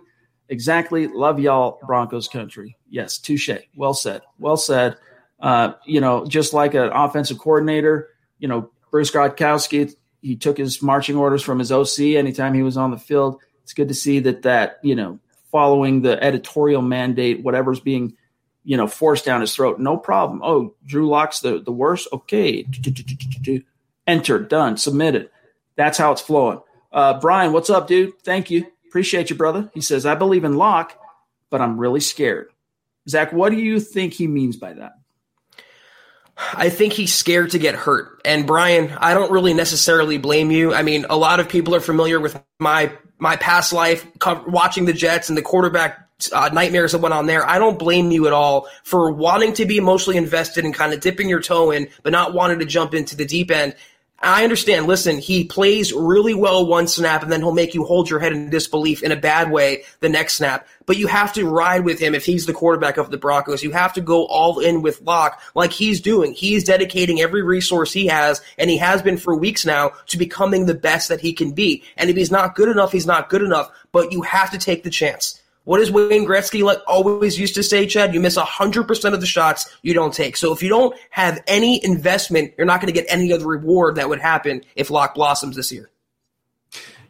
Exactly. Love y'all, Broncos country. Yes, touche. Well said. Well said. Uh, you know, just like an offensive coordinator, you know, Bruce Gradkowski, he took his marching orders from his O C anytime he was on the field. It's good to see that that, you know, following the editorial mandate, whatever's being, you know, forced down his throat. No problem. Oh, Drew Lock's the, the worst. Okay. Enter, done, submitted. That's how it's flowing. Uh, Brian, what's up, dude? Thank you. Appreciate you, brother. He says, I believe in Lock, but I'm really scared. Zach, what do you think he means by that? I think he's scared to get hurt. And Brian, I don't really necessarily blame you. I mean, a lot of people are familiar with my my past life, co- watching the Jets and the quarterback uh, nightmares that went on there. I don't blame you at all for wanting to be emotionally invested and kind of dipping your toe in, but not wanting to jump into the deep end. I understand. Listen, he plays really well one snap, and then he'll make you hold your head in disbelief in a bad way the next snap. But you have to ride with him if he's the quarterback of the Broncos. You have to go all in with Lock like he's doing. He's dedicating every resource he has, and he has been for weeks now, to becoming the best that he can be. And if he's not good enough, he's not good enough. But you have to take the chance. What is Wayne Gretzky like always used to say, Chad? You miss one hundred percent of the shots you don't take. So if you don't have any investment, you're not going to get any other reward that would happen if Lock blossoms this year.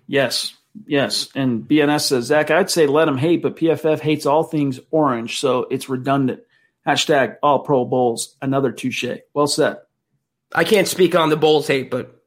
Yes, yes. And B N S says, Zach, I'd say let him hate, but P F F hates all things orange, so it's redundant. Hashtag all pro bowls, another touche. Well said. I can't speak on the bowl tape, but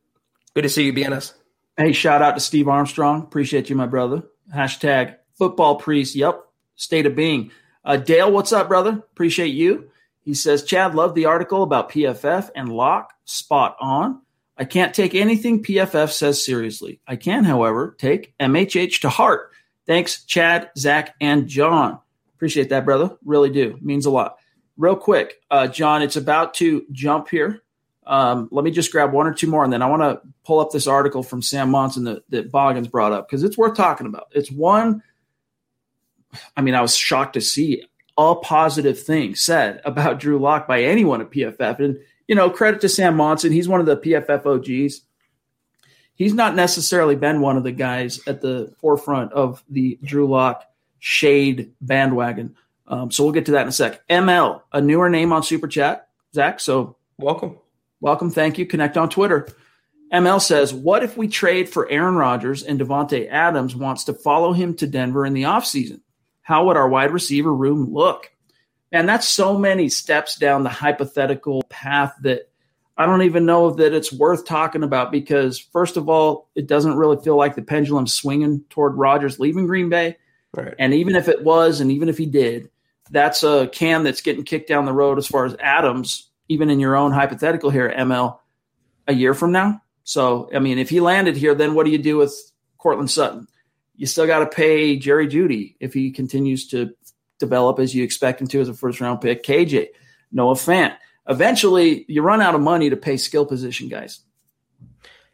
good to see you, B N S. Hey, shout out to Steve Armstrong. Appreciate you, my brother. Hashtag football priest. Yep. State of being. Uh, Dale, what's up, brother? Appreciate you. He says, Chad, loved the article about P F F and Locke. Spot on. I can't take anything P F F says seriously. I can, however, take M H H to heart. Thanks, Chad, Zach, and John. Appreciate that, brother. Really do. Means a lot. Real quick, uh, John, it's about to jump here. Um, let me just grab one or two more, and then I want to pull up this article from Sam Monson that, that Boggin's brought up because it's worth talking about. It's one – I mean, I was shocked to see all positive things said about Drew Lock by anyone at P F F. And, you know, credit to Sam Monson. He's one of the P F F O Gs. He's not necessarily been one of the guys at the forefront of the Drew Lock shade bandwagon. Um, so we'll get to that in a sec. M L, a newer name on Super Chat, Zach. So welcome. Welcome. Thank you. Connect on Twitter. M L says, what if we trade for Aaron Rodgers and Devontae Adams wants to follow him to Denver in the offseason? How would our wide receiver room look? And that's so many steps down the hypothetical path that I don't even know that it's worth talking about because, first of all, it doesn't really feel like the pendulum's swinging toward Rodgers leaving Green Bay. Right. And even if it was and even if he did, that's a can that's getting kicked down the road as far as Adams – even in your own hypothetical here, M L, a year from now. So, I mean, if he landed here, then what do you do with Cortland Sutton? You still got to pay Jerry Jeudy if he continues to develop as you expect him to as a first-round pick. K J, Noah Fant. Eventually, you run out of money to pay skill position guys.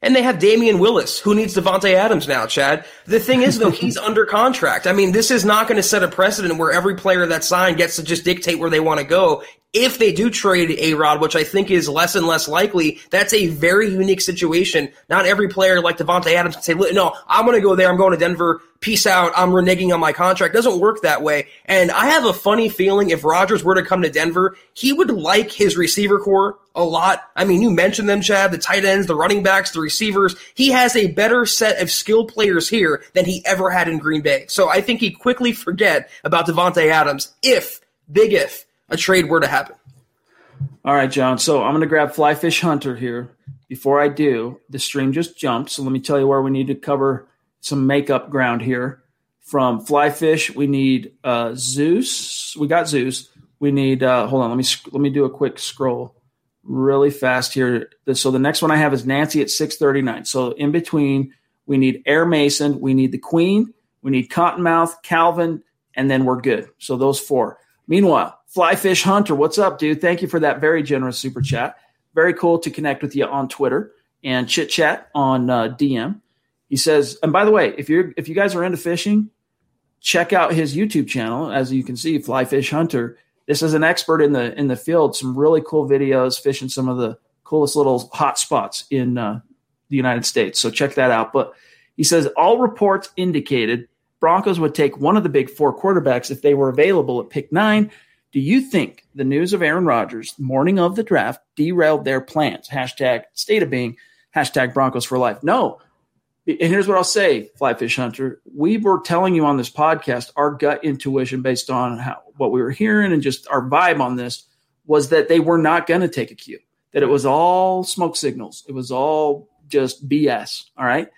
And they have Damian Willis. Who needs Devontae Adams now, Chad? The thing is, though, he's under contract. I mean, this is not going to set a precedent where every player that's signed gets to just dictate where they want to go. If they do trade A-Rod, which I think is less and less likely, that's a very unique situation. Not every player like Devontae Adams can say, no, I'm going to go there. I'm going to Denver. Peace out. I'm reneging on my contract. Doesn't work that way. And I have a funny feeling if Rodgers were to come to Denver, he would like his receiver core a lot. I mean, you mentioned them, Chad, the tight ends, the running backs, the receivers. He has a better set of skilled players here than he ever had in Green Bay. So I think he quickly forget about Devontae Adams if, big if, a trade were to happen. All right, John. So I'm going to grab Flyfish Hunter here. Before I do, the stream just jumped. So let me tell you where we need to cover some makeup ground here. From Flyfish, we need uh, Zeus. We got Zeus. We need. Uh, hold on. Let me let me do a quick scroll, really fast here. So the next one I have is Nancy at six thirty-nine. So in between, we need Air Mason. We need the Queen. We need Cottonmouth, Calvin, and then we're good. So those four. Meanwhile, Flyfish Hunter, what's up, dude? Thank you for that very generous super chat. Very cool to connect with you on Twitter and chit chat on uh, D M. He says, and by the way, if you're if you guys are into fishing, check out his YouTube channel. As you can see, Flyfish Hunter. This is an expert in the in the field. Some really cool videos fishing some of the coolest little hot spots in uh, the United States. So check that out. But he says all reports indicated Broncos would take one of the big four quarterbacks if they were available at pick nine. Do you think the news of Aaron Rodgers, morning of the draft, derailed their plans? Hashtag state of being, hashtag Broncos for life. No. And here's what I'll say, Flyfish Hunter. We were telling you on this podcast, our gut intuition based on how, what we were hearing and just our vibe on this was that they were not going to take a cue, that it was all smoke signals. It was all just B S, all right?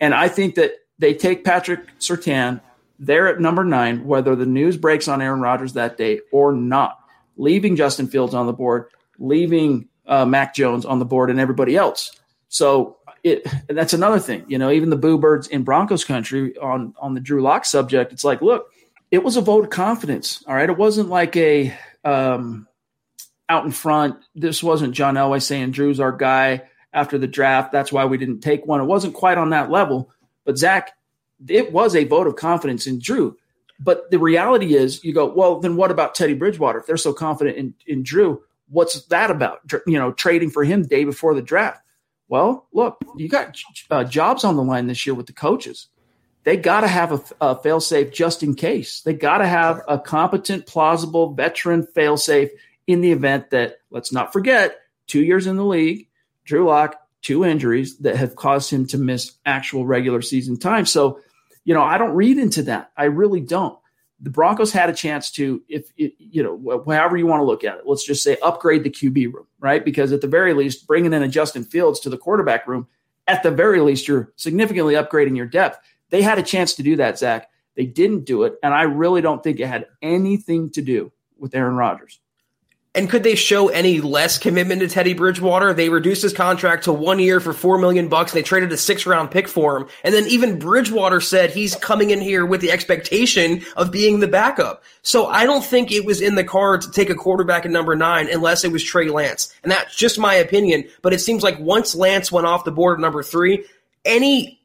And I think that they take Patrick Surtain. They're at number nine, whether the news breaks on Aaron Rodgers that day or not, leaving Justin Fields on the board, leaving uh, Mac Jones on the board and everybody else. So it that's another thing. You know, even the boo birds in Broncos country on, on the Drew Lock subject, it's like, look, it was a vote of confidence, all right? It wasn't like a um, out in front. This wasn't John Elway saying Drew's our guy after the draft. That's why we didn't take one. It wasn't quite on that level. But, Zach, it was a vote of confidence in Drew. But the reality is you go, well, then what about Teddy Bridgewater? If they're so confident in, in Drew, what's that about, you know, trading for him day before the draft? Well, look, you got uh, jobs on the line this year with the coaches. They got to have a, a fail-safe just in case. They got to have a competent, plausible, veteran fail-safe in the event that, let's not forget, two years in the league, Drew Lock, two injuries that have caused him to miss actual regular season time. So, you know, I don't read into that. I really don't. The Broncos had a chance to, if it, you know, however you want to look at it, let's just say upgrade the Q B room, right? Because at the very least, bringing in a Justin Fields to the quarterback room at the very least, you're significantly upgrading your depth. They had a chance to do that, Zach. They didn't do it, and I really don't think it had anything to do with Aaron Rodgers. And could they show any less commitment to Teddy Bridgewater? They reduced his contract to one year for four million bucks, and they traded a six-round pick for him. And then even Bridgewater said he's coming in here with the expectation of being the backup. So I don't think it was in the cards to take a quarterback at number nine unless it was Trey Lance. And that's just my opinion. But it seems like once Lance went off the board at number three, any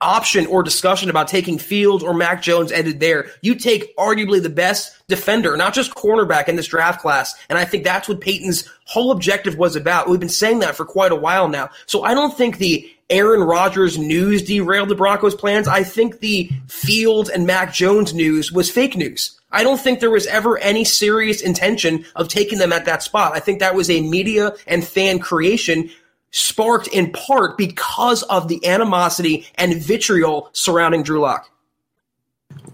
option or discussion about taking Fields or Mac Jones ended there. You take arguably the best defender, not just cornerback in this draft class. And I think that's what Peyton's whole objective was about. We've been saying that for quite a while now. So I don't think the Aaron Rodgers news derailed the Broncos' plans. I think the Fields and Mac Jones news was fake news. I don't think there was ever any serious intention of taking them at that spot. I think that was a media and fan creation sparked in part because of the animosity and vitriol surrounding Drew Lock.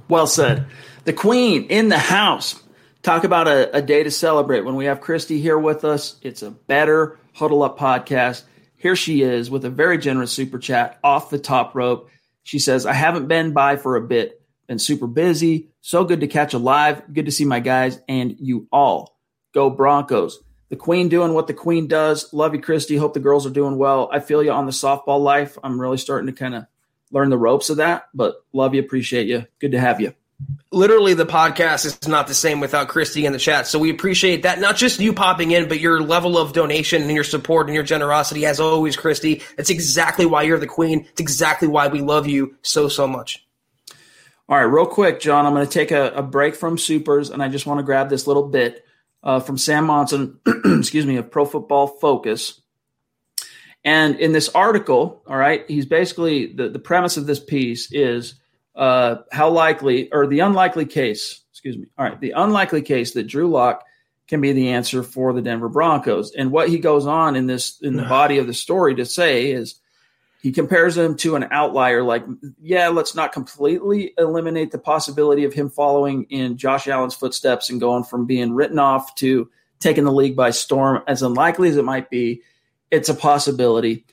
Well said. The Queen in the house. Talk about a, a day to celebrate. When we have Christy here with us, it's a better Huddle Up podcast. Here she is with a very generous super chat off the top rope. She says, I haven't been by for a bit. Been super busy. So good to catch a live. Good to see my guys and you all. Go Broncos. The Queen doing what the Queen does. Love you, Christy. Hope the girls are doing well. I feel you on the softball life. I'm really starting to kind of learn the ropes of that, but love you. Appreciate you. Good to have you. Literally, the podcast is not the same without Christy in the chat. So we appreciate that. Not just you popping in, but your level of donation and your support and your generosity as always, Christy. That's exactly why you're the Queen. It's exactly why we love you so, so much. All right, real quick, John, I'm going to take a, a break from supers, and I just want to grab this little bit Uh, from Sam Monson, excuse me, of Pro Football Focus. And in this article, all right, he's basically, the, the premise of this piece is uh, how likely, or the unlikely case, excuse me, all right, the unlikely case that Drew Lock can be the answer for the Denver Broncos. And what he goes on in this, in the body of the story to say is he compares him to an outlier, like, yeah, let's not completely eliminate the possibility of him following in Josh Allen's footsteps and going from being written off to taking the league by storm. As unlikely as it might be, it's a possibility,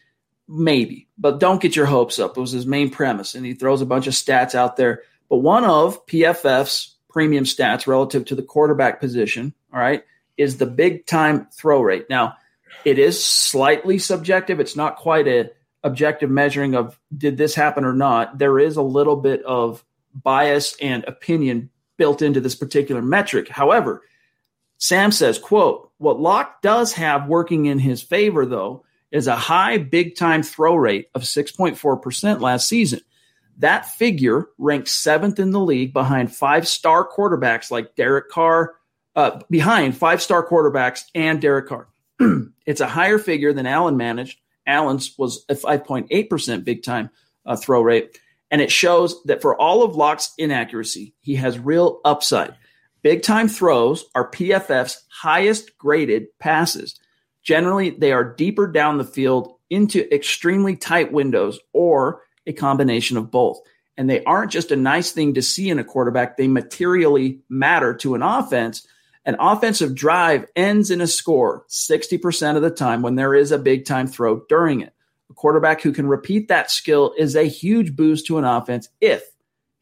maybe. But don't get your hopes up. It was his main premise, and he throws a bunch of stats out there. But one of P F F's premium stats relative to the quarterback position, all right, is the big-time throw rate. Now, it is slightly subjective. It's not quite a objective measuring of did this happen or not. There is a little bit of bias and opinion built into this particular metric. However, Sam says, quote, what Locke does have working in his favor, though, is a high big time throw rate of six point four percent last season. That figure ranked seventh in the league behind five-star quarterbacks like Derek Carr, uh, behind five-star quarterbacks and Derek Carr. It's a higher figure than Allen managed. Allen's was a five point eight percent big time uh, throw rate. And it shows that for all of Lock's inaccuracy, he has real upside. Big time throws are P F F's highest graded passes. Generally, they are deeper down the field into extremely tight windows or a combination of both. And they aren't just a nice thing to see in a quarterback. They materially matter to an offense. An offensive drive ends in a score sixty percent of the time when there is a big-time throw during it. A quarterback who can repeat that skill is a huge boost to an offense if,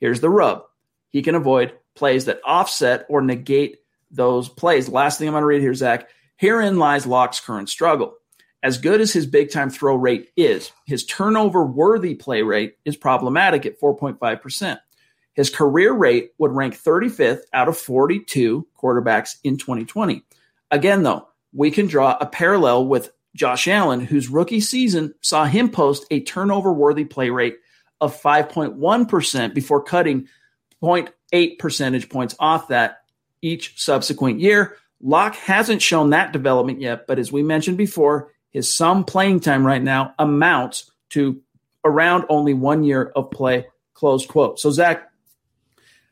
here's the rub, he can avoid plays that offset or negate those plays. Last thing I'm going to read here, Zach. Herein lies Locke's current struggle. As good as his big-time throw rate is, his turnover-worthy play rate is problematic at four point five percent. His career rate would rank thirty-fifth out of forty-two quarterbacks in twenty twenty. Again, though, we can draw a parallel with Josh Allen, whose rookie season saw him post a turnover-worthy play rate of five point one percent before cutting zero point eight percentage points off that each subsequent year. Locke hasn't shown that development yet, but as we mentioned before, his sum playing time right now amounts to around only one year of play, close quote. So, Zach,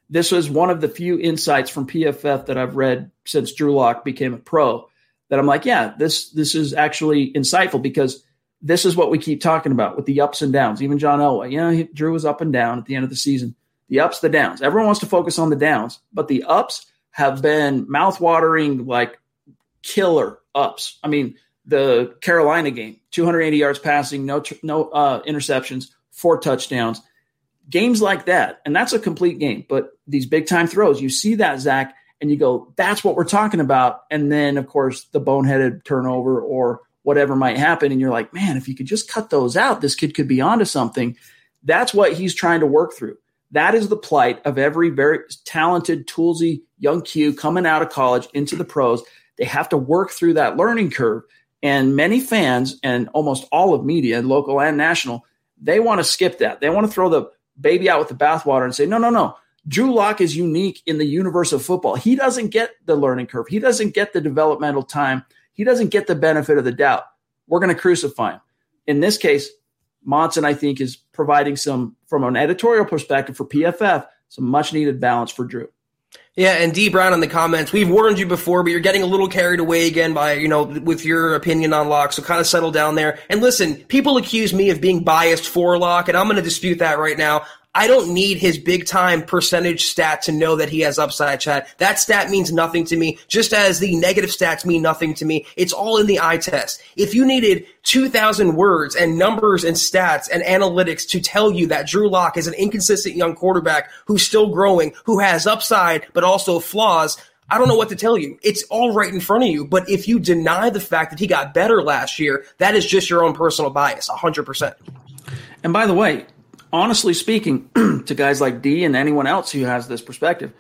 this was one of the few insights from P F F that I've read since Drew Lock became a pro that I'm like, yeah, this this is actually insightful because this is what we keep talking about with the ups and downs. Even John Elway, you know, he, Drew was up and down at the end of the season. The ups, the downs. Everyone wants to focus on the downs, but the ups have been mouthwatering, like killer ups. I mean, the Carolina game, two hundred eighty yards passing, no no uh, interceptions, four touchdowns, games like that. And that's a complete game. But these big time throws, you see that, Zach, and you go, that's what we're talking about. And then, of course, the boneheaded turnover or whatever might happen. And you're like, man, if you could just cut those out, this kid could be onto something. That's what he's trying to work through. That is the plight of every very talented, toolsy young Q coming out of college into the pros. They have to work through that learning curve. And many fans and almost all of media, local and national, they want to skip that. They want to throw the baby out with the bathwater and say, no, no, no. Drew Lock is unique in the universe of football. He doesn't get the learning curve. He doesn't get the developmental time. He doesn't get the benefit of the doubt. We're going to crucify him. In this case, Monson, I think, is providing some, from an editorial perspective for P F F, some much-needed balance for Drew. Yeah, and D. Brown in the comments, we've warned you before, but you're getting a little carried away again by, you know, with your opinion on Lock, so kind of settle down there. And listen, people accuse me of being biased for Lock, and I'm going to dispute that right now. I don't need his big-time percentage stat to know that he has upside, Chad. That stat means nothing to me, just as the negative stats mean nothing to me. It's all in the eye test. If you needed two thousand words and numbers and stats and analytics to tell you that Drew Lock is an inconsistent young quarterback who's still growing, who has upside but also flaws, I don't know what to tell you. It's all right in front of you. But if you deny the fact that he got better last year, that is just your own personal bias, one hundred percent. And by the way, honestly speaking, to guys like D and anyone else who has this perspective,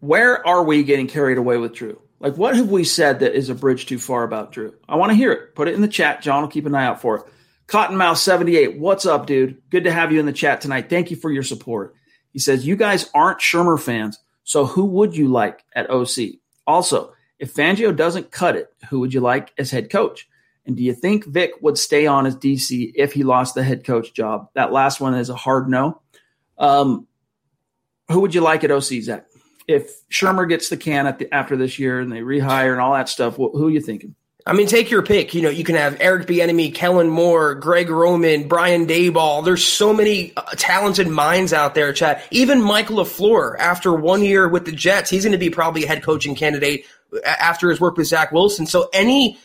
where are we getting carried away with Drew? Like, what have we said that is a bridge too far about Drew? I want to hear it. Put it in the chat. John will keep an eye out for it. Cottonmouth seventy-eight, what's up, dude? Good to have you in the chat tonight. Thank you for your support. He says, you guys aren't Shermer fans, so who would you like at O C? Also, if Fangio doesn't cut it, who would you like as head coach? And do you think Vic would stay on as D C if he lost the head coach job? That last one is a hard no. Um, who would you like at O C, Zach? If Shermer gets the can at the, after this year and they rehire and all that stuff, wh- who are you thinking? I mean, take your pick. You know, you can have Eric Bieniemy, Kellen Moore, Greg Roman, Brian Daboll. There's so many uh, talented minds out there, Chad. Even Mike LaFleur, after one year with the Jets, he's going to be probably a head coaching candidate after his work with Zach Wilson. So any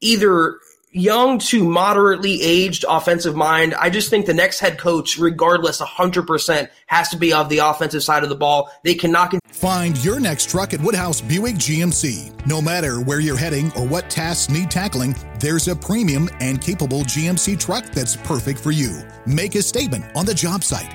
either young to moderately aged offensive mind, I just think the next head coach, regardless, one hundred percent has to be of the offensive side of the ball. They cannot con- Find your next truck at Woodhouse Buick G M C. No matter where you're heading or what tasks need tackling, there's a premium and capable G M C truck that's perfect for you. Make a statement on the job site,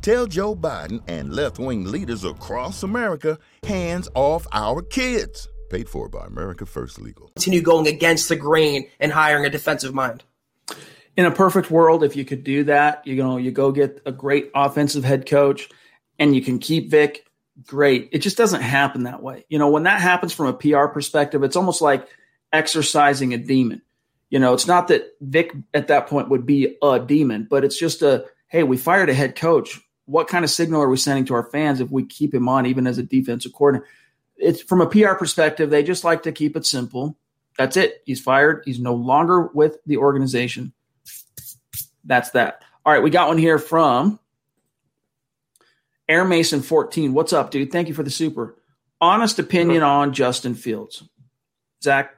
Tell Joe Biden and left-wing leaders across America, hands off our kids. Paid for by America First Legal. Continue going against the grain and hiring a defensive mind. In a perfect world, if you could do that, you know, you go get a great offensive head coach and you can keep Vic, great. It just doesn't happen that way. You know, when that happens from a P R perspective, it's almost like exercising a demon. You know, it's not that Vic at that point would be a demon, but it's just a, hey, we fired a head coach. What kind of signal are we sending to our fans if we keep him on, even as a defensive coordinator? It's from a P R perspective, they just like to keep it simple. That's it. He's fired. He's no longer with the organization. That's that. All right, we got one here from Air Mason fourteen. What's up, dude? Thank you for the super. Honest opinion on Justin Fields. Zach,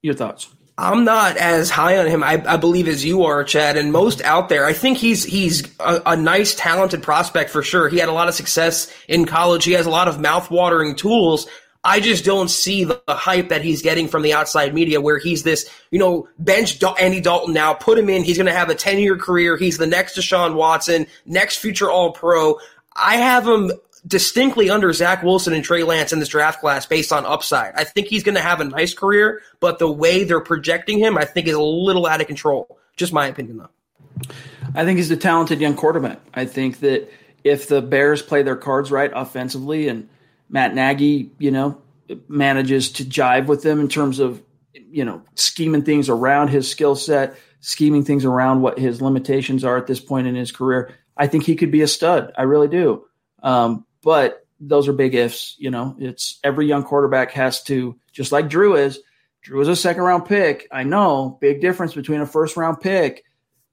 your thoughts? I'm not as high on him, I, I believe, as you are, Chad, and most out there. I think he's he's a, a nice, talented prospect for sure. He had a lot of success in college. He has a lot of mouth-watering tools. I just don't see the hype that he's getting from the outside media where he's this, you know, bench Andy Dalton now, put him in, he's going to have a ten-year career, he's the next Deshaun Watson, next future All-Pro. I have him distinctly under Zach Wilson and Trey Lance in this draft class based on upside. I think he's going to have a nice career, but the way they're projecting him, I think, is a little out of control. Just my opinion, though. I think he's a talented young quarterback. I think that if the Bears play their cards right offensively and Matt Nagy, you know, manages to jive with them in terms of, you know, scheming things around his skill set, scheming things around what his limitations are at this point in his career, I think he could be a stud. I really do. Um, but those are big ifs. You know, it's every young quarterback has to, just like Drew is. Drew is a second round pick. I know, big difference between a first round pick,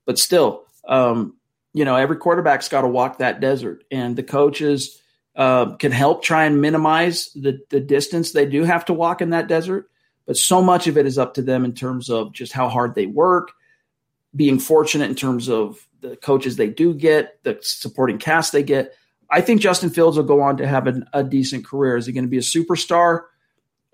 but still, um, you know, every quarterback's got to walk that desert, and the coaches Uh, can help try and minimize the, the distance they do have to walk in that desert. But so much of it is up to them in terms of just how hard they work, being fortunate in terms of the coaches they do get, the supporting cast they get. I think Justin Fields will go on to have an, a decent career. Is he going to be a superstar?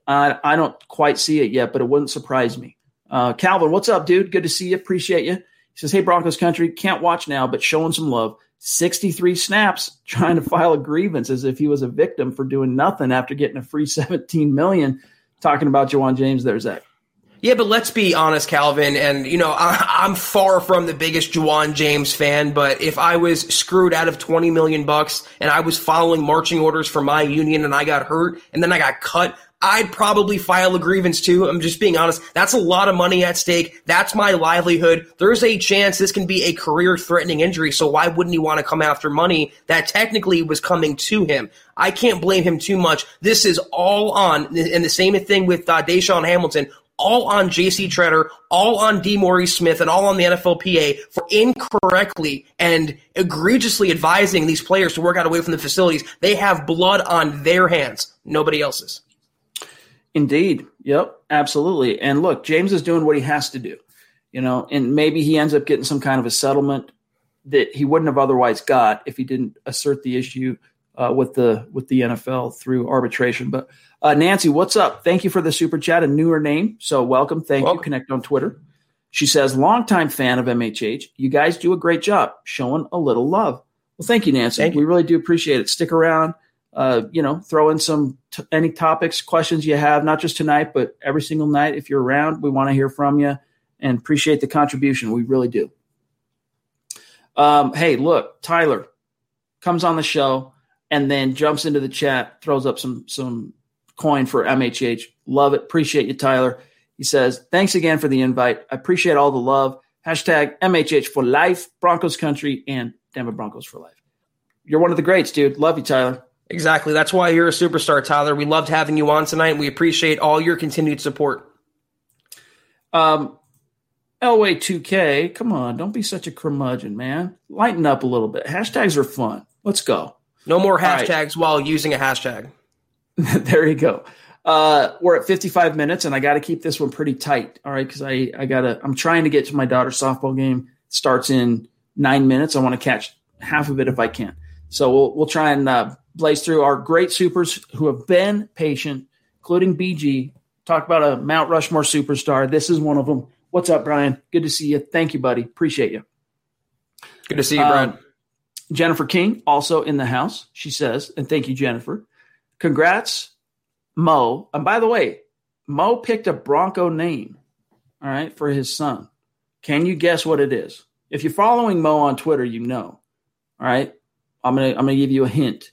Uh, I don't quite see it yet, but it wouldn't surprise me. Uh, Calvin, what's up, dude? Good to see you. Appreciate you. He says, hey, Broncos country, can't watch now, but showing some love. sixty-three snaps trying to file a grievance as if he was a victim for doing nothing after getting a free seventeen million dollars. Talking about Jauan James there, Zach. Yeah, but let's be honest, Calvin. And, you know, I, I'm far from the biggest Jauan James fan, but if I was screwed out of twenty million bucks and I was following marching orders for my union and I got hurt and then I got cut, I'd probably file a grievance too. I'm just being honest. That's a lot of money at stake. That's my livelihood. There's a chance this can be a career-threatening injury, so why wouldn't he want to come after money that technically was coming to him? I can't blame him too much. This is all on, and the same thing with uh, Deshaun Hamilton, all on J C. Tretter, all on D. Maurice Smith, and all on the N F L P A for incorrectly and egregiously advising these players to work out away from the facilities. They have blood on their hands, nobody else's. Indeed. Yep, absolutely. And look, James is doing what he has to do, you know, and maybe he ends up getting some kind of a settlement that he wouldn't have otherwise got if he didn't assert the issue uh, with the with the N F L through arbitration. But uh, Nancy, what's up? Thank you for the super chat, a newer name. So welcome. Thank welcome. you. Connect on Twitter. She says, longtime fan of M H H. You guys do a great job showing a little love. Well, thank you, Nancy. Thank you. We really do appreciate it. Stick around. Uh, you know, throw in some t- any topics, questions you have, not just tonight, but every single night. If you're around, we want to hear from you and appreciate the contribution. We really do. Um, hey, look, Tyler comes on the show and then jumps into the chat, throws up some some coin for M H H. Love it. Appreciate you, Tyler. He says, thanks again for the invite. I appreciate all the love. Hashtag M H H for life, Broncos country, and Denver Broncos for life. You're one of the greats, dude. Love you, Tyler. Exactly. That's why you're a superstar, Tyler. We loved having you on tonight. We appreciate all your continued support. Um, Elway two K, come on. Don't be such a curmudgeon, man. Lighten up a little bit. Hashtags are fun. Let's go. No more hashtags right. While using a hashtag. There you go. Uh, we're at fifty-five minutes, and I got to keep this one pretty tight, all right, because I, I gotta, I'm trying to get to my daughter's softball game. Starts in nine minutes. I want to catch half of it if I can. So we'll we'll try and uh, blaze through our great supers who have been patient, including B G. Talk about a Mount Rushmore superstar. This is one of them. What's up, Brian? Good to see you. Thank you, buddy. Appreciate you. Good to see you, Brian. Uh, Jennifer King, also in the house, she says, and thank you, Jennifer. Congrats, Mo. And by the way, Mo picked a Bronco name, all right, for his son. Can you guess what it is? If you're following Mo on Twitter, you know, all right? I'm going to I'm going to give you a hint.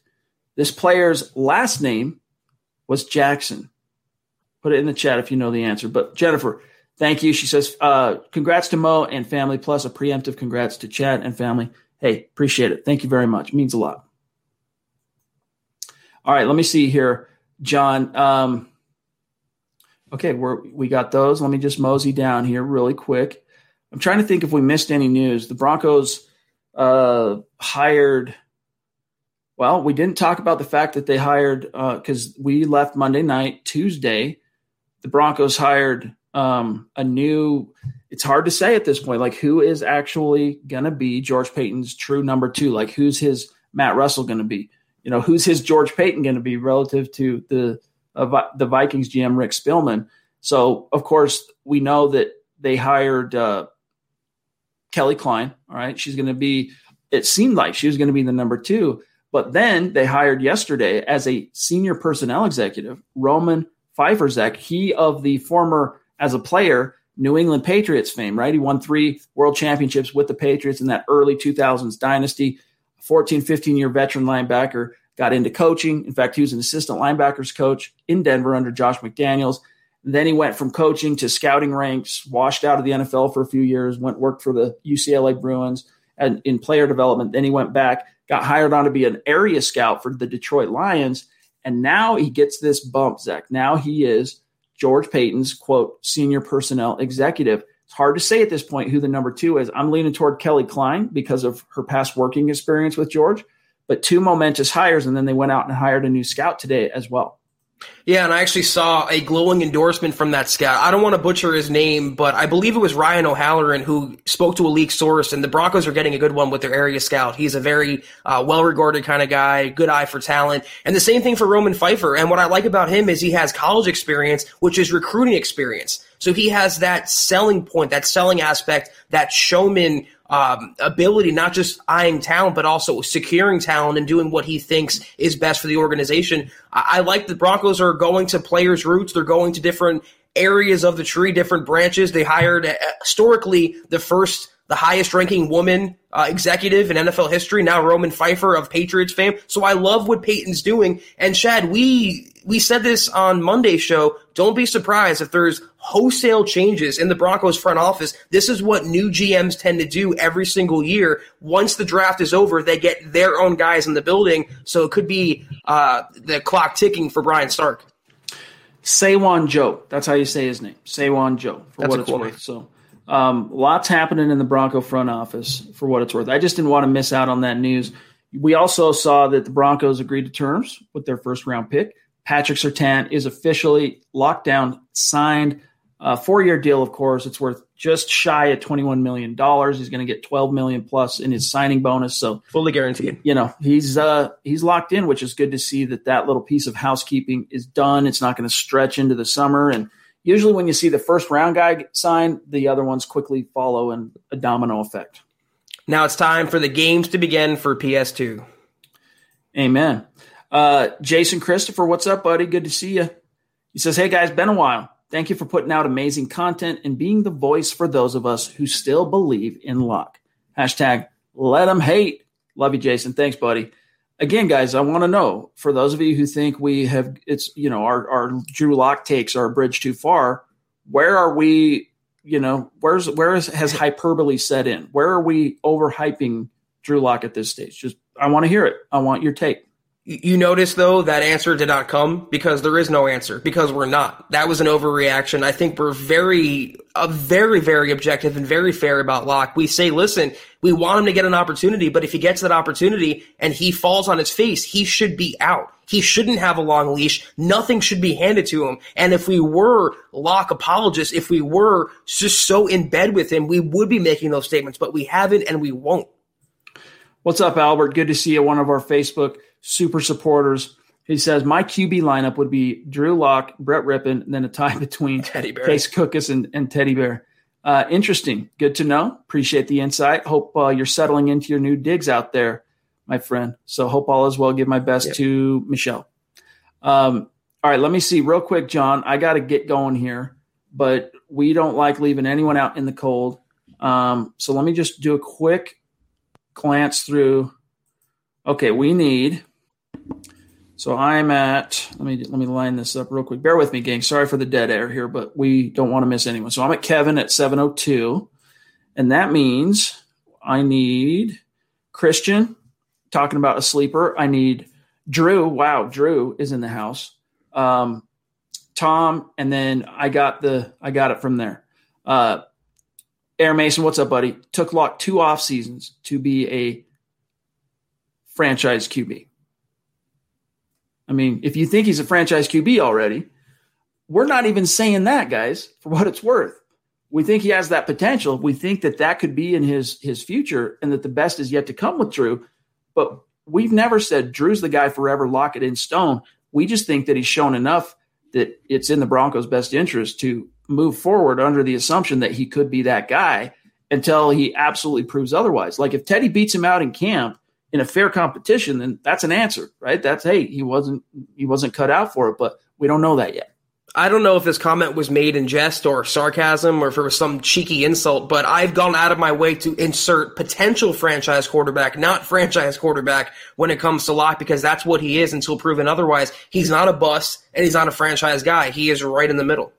This player's last name was Jackson. Put it in the chat if you know the answer. But Jennifer, thank you. She says, uh, congrats to Mo and family, plus a preemptive congrats to Chad and family. Hey, appreciate it. Thank you very much. It means a lot. All right, let me see here, John. Um, okay, we're, we got those. Let me just mosey down here really quick. I'm trying to think if we missed any news. The Broncos uh, hired – well, we didn't talk about the fact that they hired uh, – because we left Monday night, Tuesday. The Broncos hired um, a new – it's hard to say at this point, like who is actually going to be George Payton's true number two? Like who's his Matt Russell going to be? You know, who's his George Payton going to be relative to the uh, the Vikings G M Rick Spielman? So, of course, we know that they hired uh, Kelly Klein. All right, she's going to be. It seemed like she was going to be the number two, but then they hired yesterday as a senior personnel executive Roman Fiferzak. He of the former as a player New England Patriots fame, right? He won three world championships with the Patriots in that early two thousands dynasty. fourteen, fifteen-year veteran linebacker, got into coaching. In fact, he was an assistant linebackers coach in Denver under Josh McDaniels. And then he went from coaching to scouting ranks, washed out of the N F L for a few years, went worked for the U C L A Bruins and in player development. Then he went back, got hired on to be an area scout for the Detroit Lions, and now he gets this bump, Zach. Now he is George Payton's, quote, senior personnel executive. It's hard to say at this point who the number two is. I'm leaning toward Kelly Klein because of her past working experience with George, but two momentous hires, and then they went out and hired a new scout today as well. Yeah, and I actually saw a glowing endorsement from that scout. I don't want to butcher his name, but I believe it was Ryan O'Halloran who spoke to a league source, and the Broncos are getting a good one with their area scout. He's a very uh, well-regarded kind of guy, good eye for talent, and the same thing for Roman Fifer. And what I like about him is he has college experience, which is recruiting experience. So he has that selling point, that selling aspect, that showman um, ability, not just eyeing talent, but also securing talent and doing what he thinks is best for the organization. I, I like the Broncos are going to players' roots. They're going to different areas of the tree, different branches. They hired uh, historically the first, the highest-ranking woman uh, executive in N F L history, now Roman Fifer of Patriots fame. So I love what Peyton's doing. And, Chad, we we said this on Monday's show. Don't be surprised if there's wholesale changes in the Broncos front office. This is what new G Ms tend to do every single year. Once the draft is over, they get their own guys in the building. So it could be uh, the clock ticking for Brian Stark. Sewan Joe. That's how you say his name. Sewan Joe. For That's what it's cool worth. So um, lots happening in the Bronco front office for what it's worth. I just didn't want to miss out on that news. We also saw that the Broncos agreed to terms with their first round pick. Patrick Surtain is officially locked down, signed, a four-year deal, of course. It's worth just shy of twenty-one million dollars. He's going to get twelve million dollars plus in his signing bonus. So fully guaranteed. You know, he's uh, he's locked in, which is good to see that that little piece of housekeeping is done. It's not going to stretch into the summer. And usually when you see the first-round guy sign, the other ones quickly follow in a domino effect. Now it's time for the games to begin for P S two. Amen. Uh, Jason Christopher, what's up, buddy? Good to see you. He says, hey, guys, been a while. Thank you for putting out amazing content and being the voice for those of us who still believe in Lock. Hashtag let them hate. Love you, Jason. Thanks, buddy. Again, guys, I want to know, for those of you who think we have, it's, you know, our, our Drew Lock takes are a bridge too far. Where are we, you know, where's, where is, has hyperbole set in? Where are we overhyping Drew Lock at this stage? Just, I want to hear it. I want your take. You notice, though, that answer did not come because there is no answer, because we're not. That was an overreaction. I think we're very, uh, very, very objective and very fair about Lock. We say, listen, we want him to get an opportunity, but if he gets that opportunity and he falls on his face, he should be out. He shouldn't have a long leash. Nothing should be handed to him. And if we were Lock apologists, if we were just so in bed with him, we would be making those statements, but we haven't and we won't. What's up, Albert? Good to see you. One of our Facebook super supporters. He says, my Q B lineup would be Drew Lock, Brett Rippon, and then a tie between Teddy Bear. Case Cookus and, and Teddy Bear. Uh, interesting. Good to know. Appreciate the insight. Hope uh, you're settling into your new digs out there, my friend. So hope all is well. Give my best yep. to Michelle. Um, all right, let me see real quick, John. I got to get going here, but we don't like leaving anyone out in the cold. Um, so let me just do a quick glance through. Okay, we need – so I'm at – let me let me line this up real quick. Bear with me, gang. Sorry for the dead air here, but we don't want to miss anyone. So I'm at Kevin at seven oh two, and that means I need Christian talking about a sleeper. I need Drew. Wow, Drew is in the house. Um, Tom, and then I got the I got it from there. Uh Air Mason, what's up, buddy? Took Lock two off seasons to be a franchise Q B. I mean, if you think he's a franchise Q B already, we're not even saying that, guys, for what it's worth. We think he has that potential. We think that that could be in his his future and that the best is yet to come with Drew. But we've never said Drew's the guy forever, lock it in stone. We just think that he's shown enough that it's in the Broncos' best interest to move forward under the assumption that he could be that guy until he absolutely proves otherwise. Like if Teddy beats him out in camp in a fair competition, then that's an answer, right? That's, hey, he wasn't, he wasn't cut out for it, but we don't know that yet. I don't know if his comment was made in jest or sarcasm or if it was some cheeky insult, but I've gone out of my way to insert potential franchise quarterback, not franchise quarterback, when it comes to Lock, because that's what he is until proven otherwise. He's not a bust and he's not a franchise guy. He is right in the middle.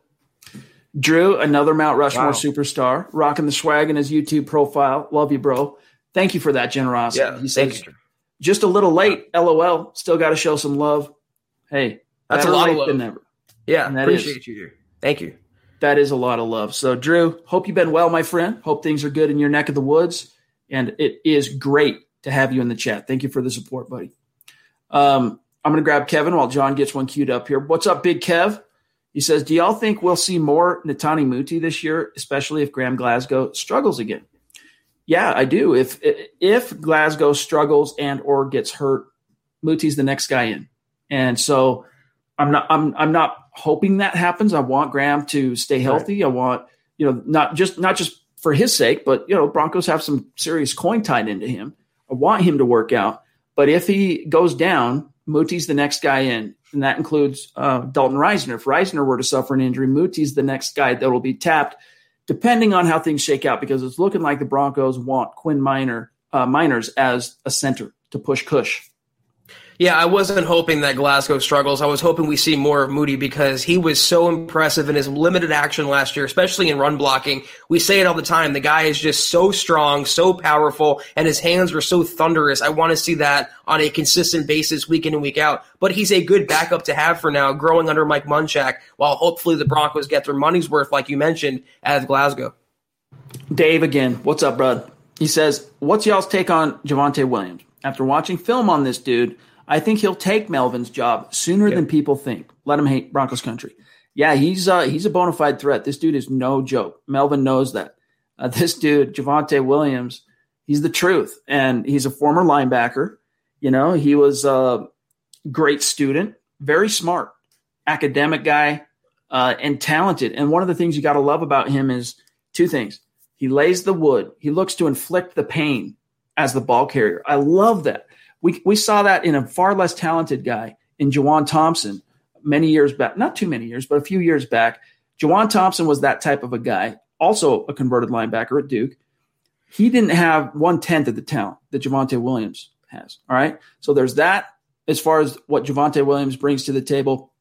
Drew, another Mount Rushmore wow. superstar, rocking the swag in his YouTube profile. Love you, bro. Thank you for that generosity. Yeah, he says, you. Just a little late, yeah. LOL. Still got to show some love. Hey, that's a lot of love. Than ever. Yeah, appreciate is, you. Dear. Thank you. That is a lot of love. So, Drew, hope you've been well, my friend. Hope things are good in your neck of the woods. And it is great to have you in the chat. Thank you for the support, buddy. Um, I'm going to grab Kevin while John gets one queued up here. What's up, Big Kev? He says, do y'all think we'll see more Netani Muti this year, especially if Graham Glasgow struggles again? Yeah, I do. If if Glasgow struggles and or gets hurt, Muti's the next guy in. And so I'm not I'm I'm not hoping that happens. I want Graham to stay healthy. Right. I want, you know, not just not just for his sake, but you know, Broncos have some serious coin tied into him. I want him to work out. But if he goes down, Muti's the next guy in, and that includes uh, Dalton Risner. If Risner were to suffer an injury, Muti's the next guy that will be tapped, depending on how things shake out, because it's looking like the Broncos want Quinn Minor, uh, Miners as a center to push Cush. Yeah, I wasn't hoping that Glasgow struggles. I was hoping we see more of Muti because he was so impressive in his limited action last year, especially in run blocking. We say it all the time. The guy is just so strong, so powerful, and his hands were so thunderous. I want to see that on a consistent basis week in and week out. But he's a good backup to have for now, growing under Mike Munchak, while hopefully the Broncos get their money's worth, like you mentioned, out of Glasgow. Dave again. What's up, bud? He says, what's y'all's take on Javonte Williams? After watching film on this dude, I think he'll take Melvin's job sooner yep. than people think. Let him hate Broncos country. Yeah, he's uh, he's a bona fide threat. This dude is no joke. Melvin knows that. Uh, this dude, Javonte Williams, he's the truth, and he's a former linebacker. You know, he was a great student, very smart, academic guy, uh, and talented. And one of the things you got to love about him is two things. He lays the wood. He looks to inflict the pain as the ball carrier. I love that. We we saw that in a far less talented guy in Jawan Thompson many years back. Not too many years, but a few years back. Jawan Thompson was that type of a guy, also a converted linebacker at Duke. He didn't have one-tenth of the talent that Javonte Williams has, all right? So there's that as far as what Javonte Williams brings to the table.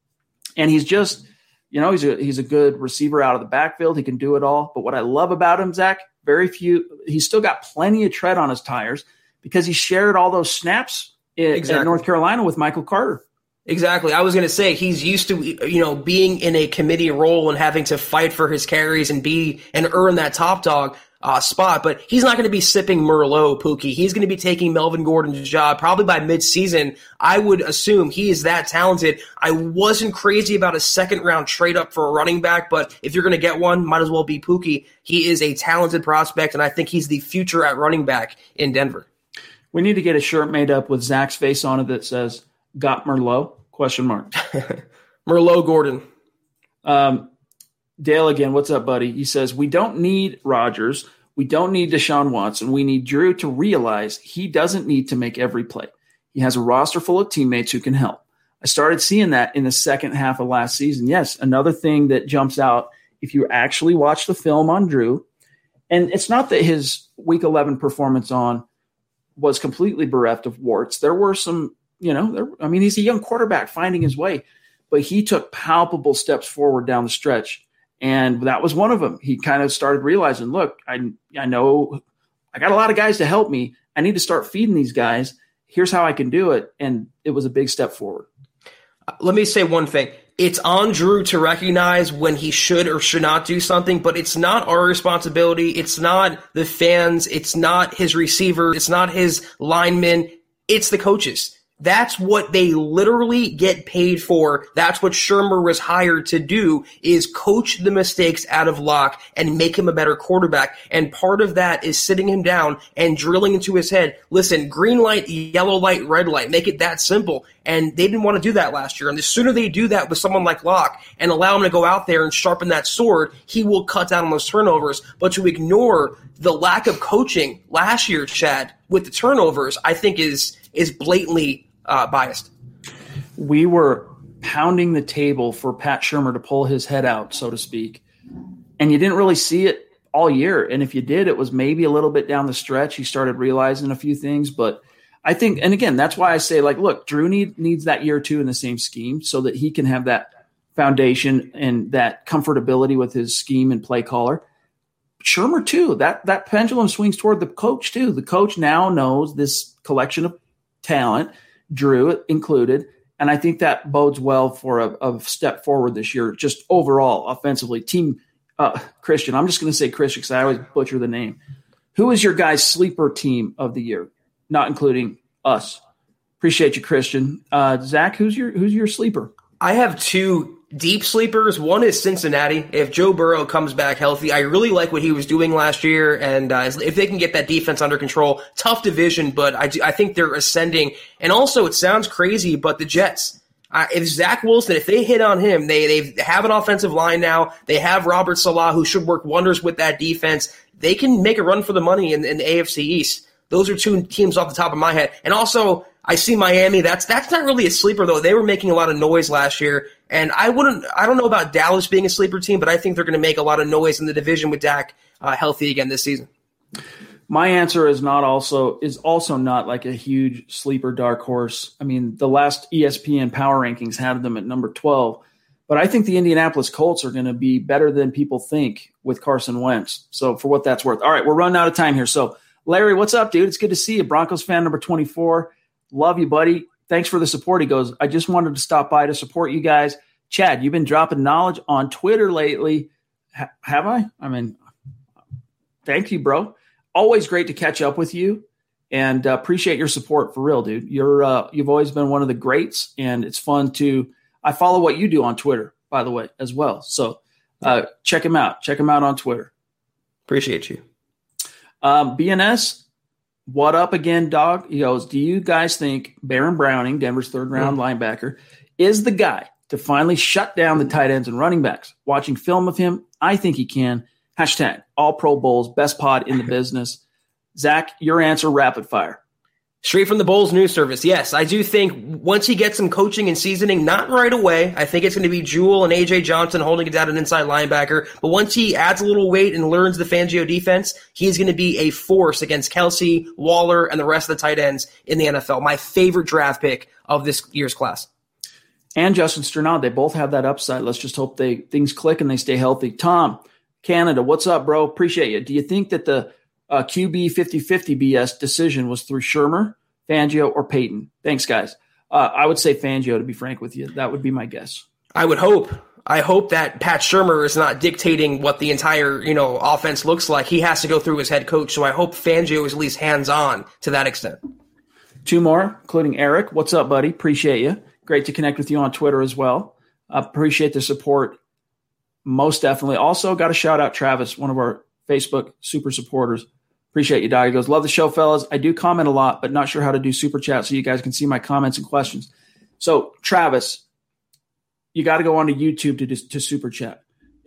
And he's just, you know, he's a, he's a good receiver out of the backfield. He can do it all. But what I love about him, Zach, very few – he's still got plenty of tread on his tires – because he shared all those snaps in exactly. North Carolina with Michael Carter. Exactly. I was going to say he's used to, you know, being in a committee role and having to fight for his carries and be and earn that top dog uh, spot. But he's not going to be sipping Merlot, Pookie. He's going to be taking Melvin Gordon's job probably by midseason. I would assume he is that talented. I wasn't crazy about a second round trade up for a running back, but if you're going to get one, might as well be Pookie. He is a talented prospect, and I think he's the future at running back in Denver. we need to get a shirt made up with Zach's face on it that says, got Merlot, question mark. Merlot Gordon. Um, Dale again, what's up, buddy? He says, we don't need Rodgers. We don't need Deshaun Watson. We need Drew to realize he doesn't need to make every play. He has a roster full of teammates who can help. I started seeing that in the second half of last season. Yes, another thing that jumps out, if you actually watch the film on Drew, and it's not that his week eleven performance on was completely bereft of warts. There were some, you know, there, I mean, he's a young quarterback finding his way, but he took palpable steps forward down the stretch. And that was one of them. He kind of started realizing, look, I I know I got a lot of guys to help me. I need to start feeding these guys. Here's how I can do it. And it was a big step forward. Let me say one thing. It's on Drew to recognize when he should or should not do something, but it's not our responsibility. It's not the fans. It's not his receiver. It's not his linemen. It's the coaches. That's what they literally get paid for. That's what Shermer was hired to do, is coach the mistakes out of Lock and make him a better quarterback. And part of that is sitting him down and drilling into his head, listen, green light, yellow light, red light, make it that simple. And they didn't want to do that last year. And the sooner they do that with someone like Lock and allow him to go out there and sharpen that sword, he will cut down on those turnovers. But to ignore the lack of coaching last year, Chad, with the turnovers, I think is is blatantly Uh, biased. We were pounding the table for Pat Shermer to pull his head out, so to speak. And you didn't really see it all year. And if you did, it was maybe a little bit down the stretch. He started realizing a few things, but I think, and again, that's why I say, like, look, Drew need, needs that year or two in the same scheme so that he can have that foundation and that comfortability with his scheme and play caller. Shermer too, that, that pendulum swings toward the coach too. The coach now knows this collection of talent, Drew included, and I think that bodes well for a, a step forward this year, just overall offensively. Team uh, Christian, I'm just going to say Christian because I always butcher the name. Who is your guys' sleeper team of the year, not including us? Appreciate you, Christian. Uh, Zach, who's your who's your sleeper? I have two deep sleepers. One is Cincinnati. If Joe Burrow comes back healthy, I really like what he was doing last year. And uh, if they can get that defense under control, tough division, but I, do, I think they're ascending. And also, it sounds crazy, but the Jets. Uh, if Zach Wilson, if they hit on him, they they have an offensive line now. They have Robert Salah, who should work wonders with that defense. They can make a run for the money in, in the A F C East. Those are two teams off the top of my head. And also, I see Miami. That's that's not really a sleeper, though. They were making a lot of noise last year. And I wouldn't. I don't know about Dallas being a sleeper team, but I think they're going to make a lot of noise in the division with Dak uh, healthy again this season. My answer is not also is also not like a huge sleeper dark horse. I mean, the last E S P N Power Rankings had them at number twelve, but I think the Indianapolis Colts are going to be better than people think with Carson Wentz. So for what that's worth. All right, we're running out of time here. So Larry, what's up, dude? It's good to see you, Broncos fan number twenty-four. Love you, buddy. Thanks for the support. He goes, I just wanted to stop by to support you guys. Chad, you've been dropping knowledge on Twitter lately. H- have I? I mean, thank you, bro. Always great to catch up with you, and uh, appreciate your support for real, dude. You're uh, you've always been one of the greats, and it's fun to. I follow what you do on Twitter, by the way, as well. So uh, check him out. Check him out on Twitter. Appreciate you. Um, B N S. What up again, dog? He goes, do you guys think Baron Browning, Denver's third-round mm-hmm. linebacker, is the guy to finally shut down the tight ends and running backs? Watching film of him, I think he can. Hashtag all Pro Bowls, best pod in the business. Zach, your answer, rapid fire. Straight from the Bowls News Service. Yes, I do think once he gets some coaching and seasoning, not right away. I think it's going to be Jewell and A J. Johnson holding it down an inside linebacker. But once he adds a little weight and learns the Fangio defense, he's going to be a force against Kelsey, Waller, and the rest of the tight ends in the N F L. My favorite draft pick of this year's class. And Justin Strnad, they both have that upside. Let's just hope they things click and they stay healthy. Tom, Canada, what's up, bro? Appreciate you. Do you think that the Uh, Q B fifty-fifty B S decision was through Shermer, Fangio, or Peyton? Thanks, guys. Uh, I would say Fangio, to be frank with you. That would be my guess. I would hope. I hope that Pat Shermer is not dictating what the entire, you know, offense looks like. He has to go through his head coach, so I hope Fangio is at least hands-on to that extent. Two more, including Eric. What's up, buddy? Appreciate you. Great to connect with you on Twitter as well. Uh, appreciate the support, most definitely. Also, got to shout out Travis, one of our Facebook super supporters. Appreciate you, Dog. He goes, love the show, fellas. I do comment a lot, but not sure how to do super chat so you guys can see my comments and questions. So, Travis, you got to go onto YouTube to to super chat.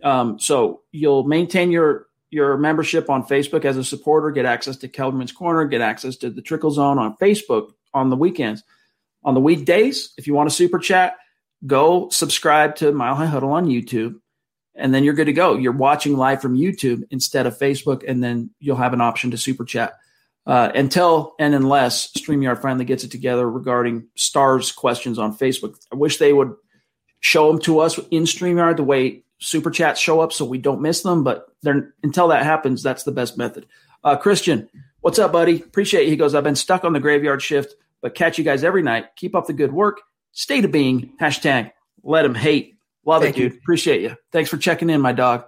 Um, so you'll maintain your your membership on Facebook as a supporter, get access to Kelderman's Corner, get access to the Trickle Zone on Facebook on the weekends. On the weekdays, if you want to super chat, go subscribe to Mile High Huddle on YouTube, and then you're good to go. You're watching live from YouTube instead of Facebook, and then you'll have an option to super chat. Uh, until and unless StreamYard finally gets it together regarding stars questions on Facebook. I wish they would show them to us in StreamYard the way super chats show up so we don't miss them, but they're, until that happens, that's the best method. Uh, Christian, what's up, buddy? Appreciate it. He goes, I've been stuck on the graveyard shift, but catch you guys every night. Keep up the good work. State of being. Hashtag let them hate. Love Thank it, dude. You. Appreciate you. Thanks for checking in, my dog.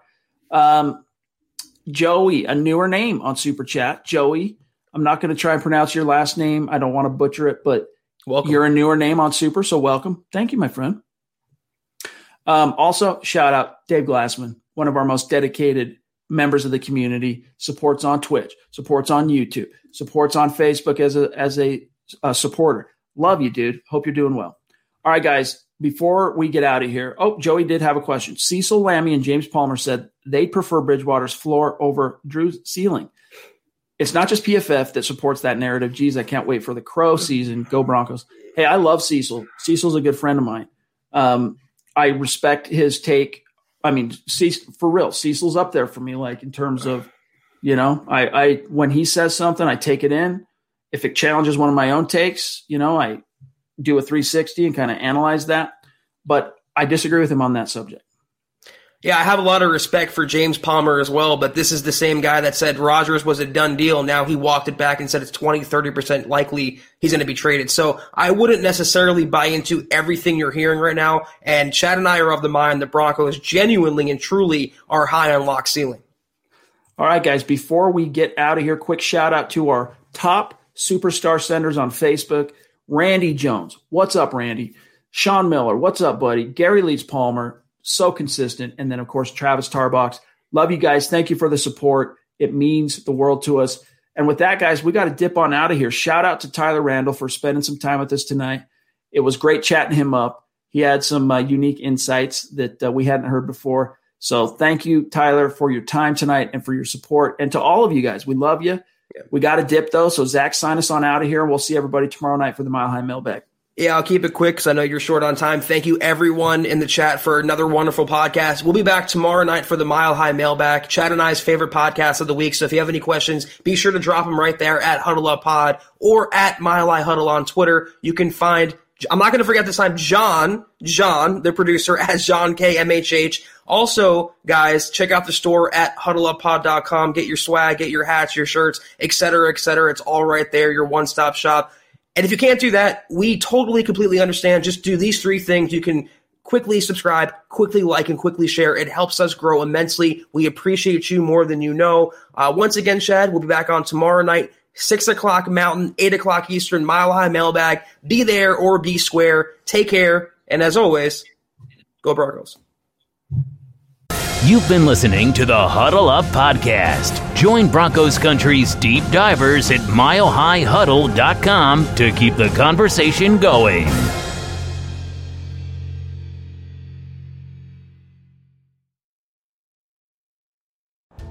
Um, Joey, a newer name on super chat. Joey, I'm not going to try and pronounce your last name. I don't want to butcher it, but welcome. You're a newer name on super, so welcome. Thank you, my friend. Um, also, shout out Dave Glassman, one of our most dedicated members of the community, supports on Twitch, supports on YouTube, supports on Facebook as a as a, a supporter. Love you, dude. Hope you're doing well. All right, guys, before we get out of here, oh, Joey did have a question. Cecil Lammy and James Palmer said they prefer Bridgewater's floor over Drew's ceiling. It's not just P F F that supports that narrative. Geez, I can't wait for the Crow season. Go Broncos. Hey, I love Cecil. Cecil's a good friend of mine. Um, I respect his take. I mean, Cecil, for real, Cecil's up there for me, like in terms of, you know, I, I when he says something, I take it in. If it challenges one of my own takes, you know, I do a three sixty and kind of analyze that. But I disagree with him on that subject. Yeah, I have a lot of respect for James Palmer as well, but this is the same guy that said Rodgers was a done deal. Now he walked it back and said it's twenty, thirty percent likely he's going to be traded. So I wouldn't necessarily buy into everything you're hearing right now. And Chad and I are of the mind the Broncos genuinely and truly are high on Lock's ceiling. All right, guys, before we get out of here, quick shout out to our top superstar senders on Facebook. Randy Jones. What's up, Randy? Sean Miller. What's up, buddy? Gary Leeds Palmer. So consistent. And then, of course, Travis Tarbox. Love you guys. Thank you for the support. It means the world to us. And with that, guys, we got to dip on out of here. Shout out to Tyler Randall for spending some time with us tonight. It was great chatting him up. He had some uh, unique insights that uh, we hadn't heard before. So thank you, Tyler, for your time tonight and for your support. And to all of you guys, we love you. Yeah. We got to dip, though. So, Zach, sign us on out of here. We'll see everybody tomorrow night for the Mile High Mailbag. Yeah, I'll keep it quick because I know you're short on time. Thank you, everyone in the chat, for another wonderful podcast. We'll be back tomorrow night for the Mile High Mailbag, Chad and I's favorite podcast of the week. So if you have any questions, be sure to drop them right there at Huddle Up Pod or at Mile High Huddle on Twitter. You can find, I'm not going to forget this time, John, John, the producer, at John K. M H H. Also, guys, check out the store at huddle up pod dot com. Get your swag, get your hats, your shirts, et cetera, et cetera. It's all right there, your one-stop shop. And if you can't do that, we totally, completely understand. Just do these three things. You can quickly subscribe, quickly like, and quickly share. It helps us grow immensely. We appreciate you more than you know. Uh, once again, Chad, we'll be back on tomorrow night, six o'clock Mountain, eight o'clock Eastern, Mile High Mailbag. Be there or be square. Take care. And as always, go Broncos. You've been listening to the Huddle Up Podcast. Join Broncos Country's deep divers at mile high huddle dot com to keep the conversation going.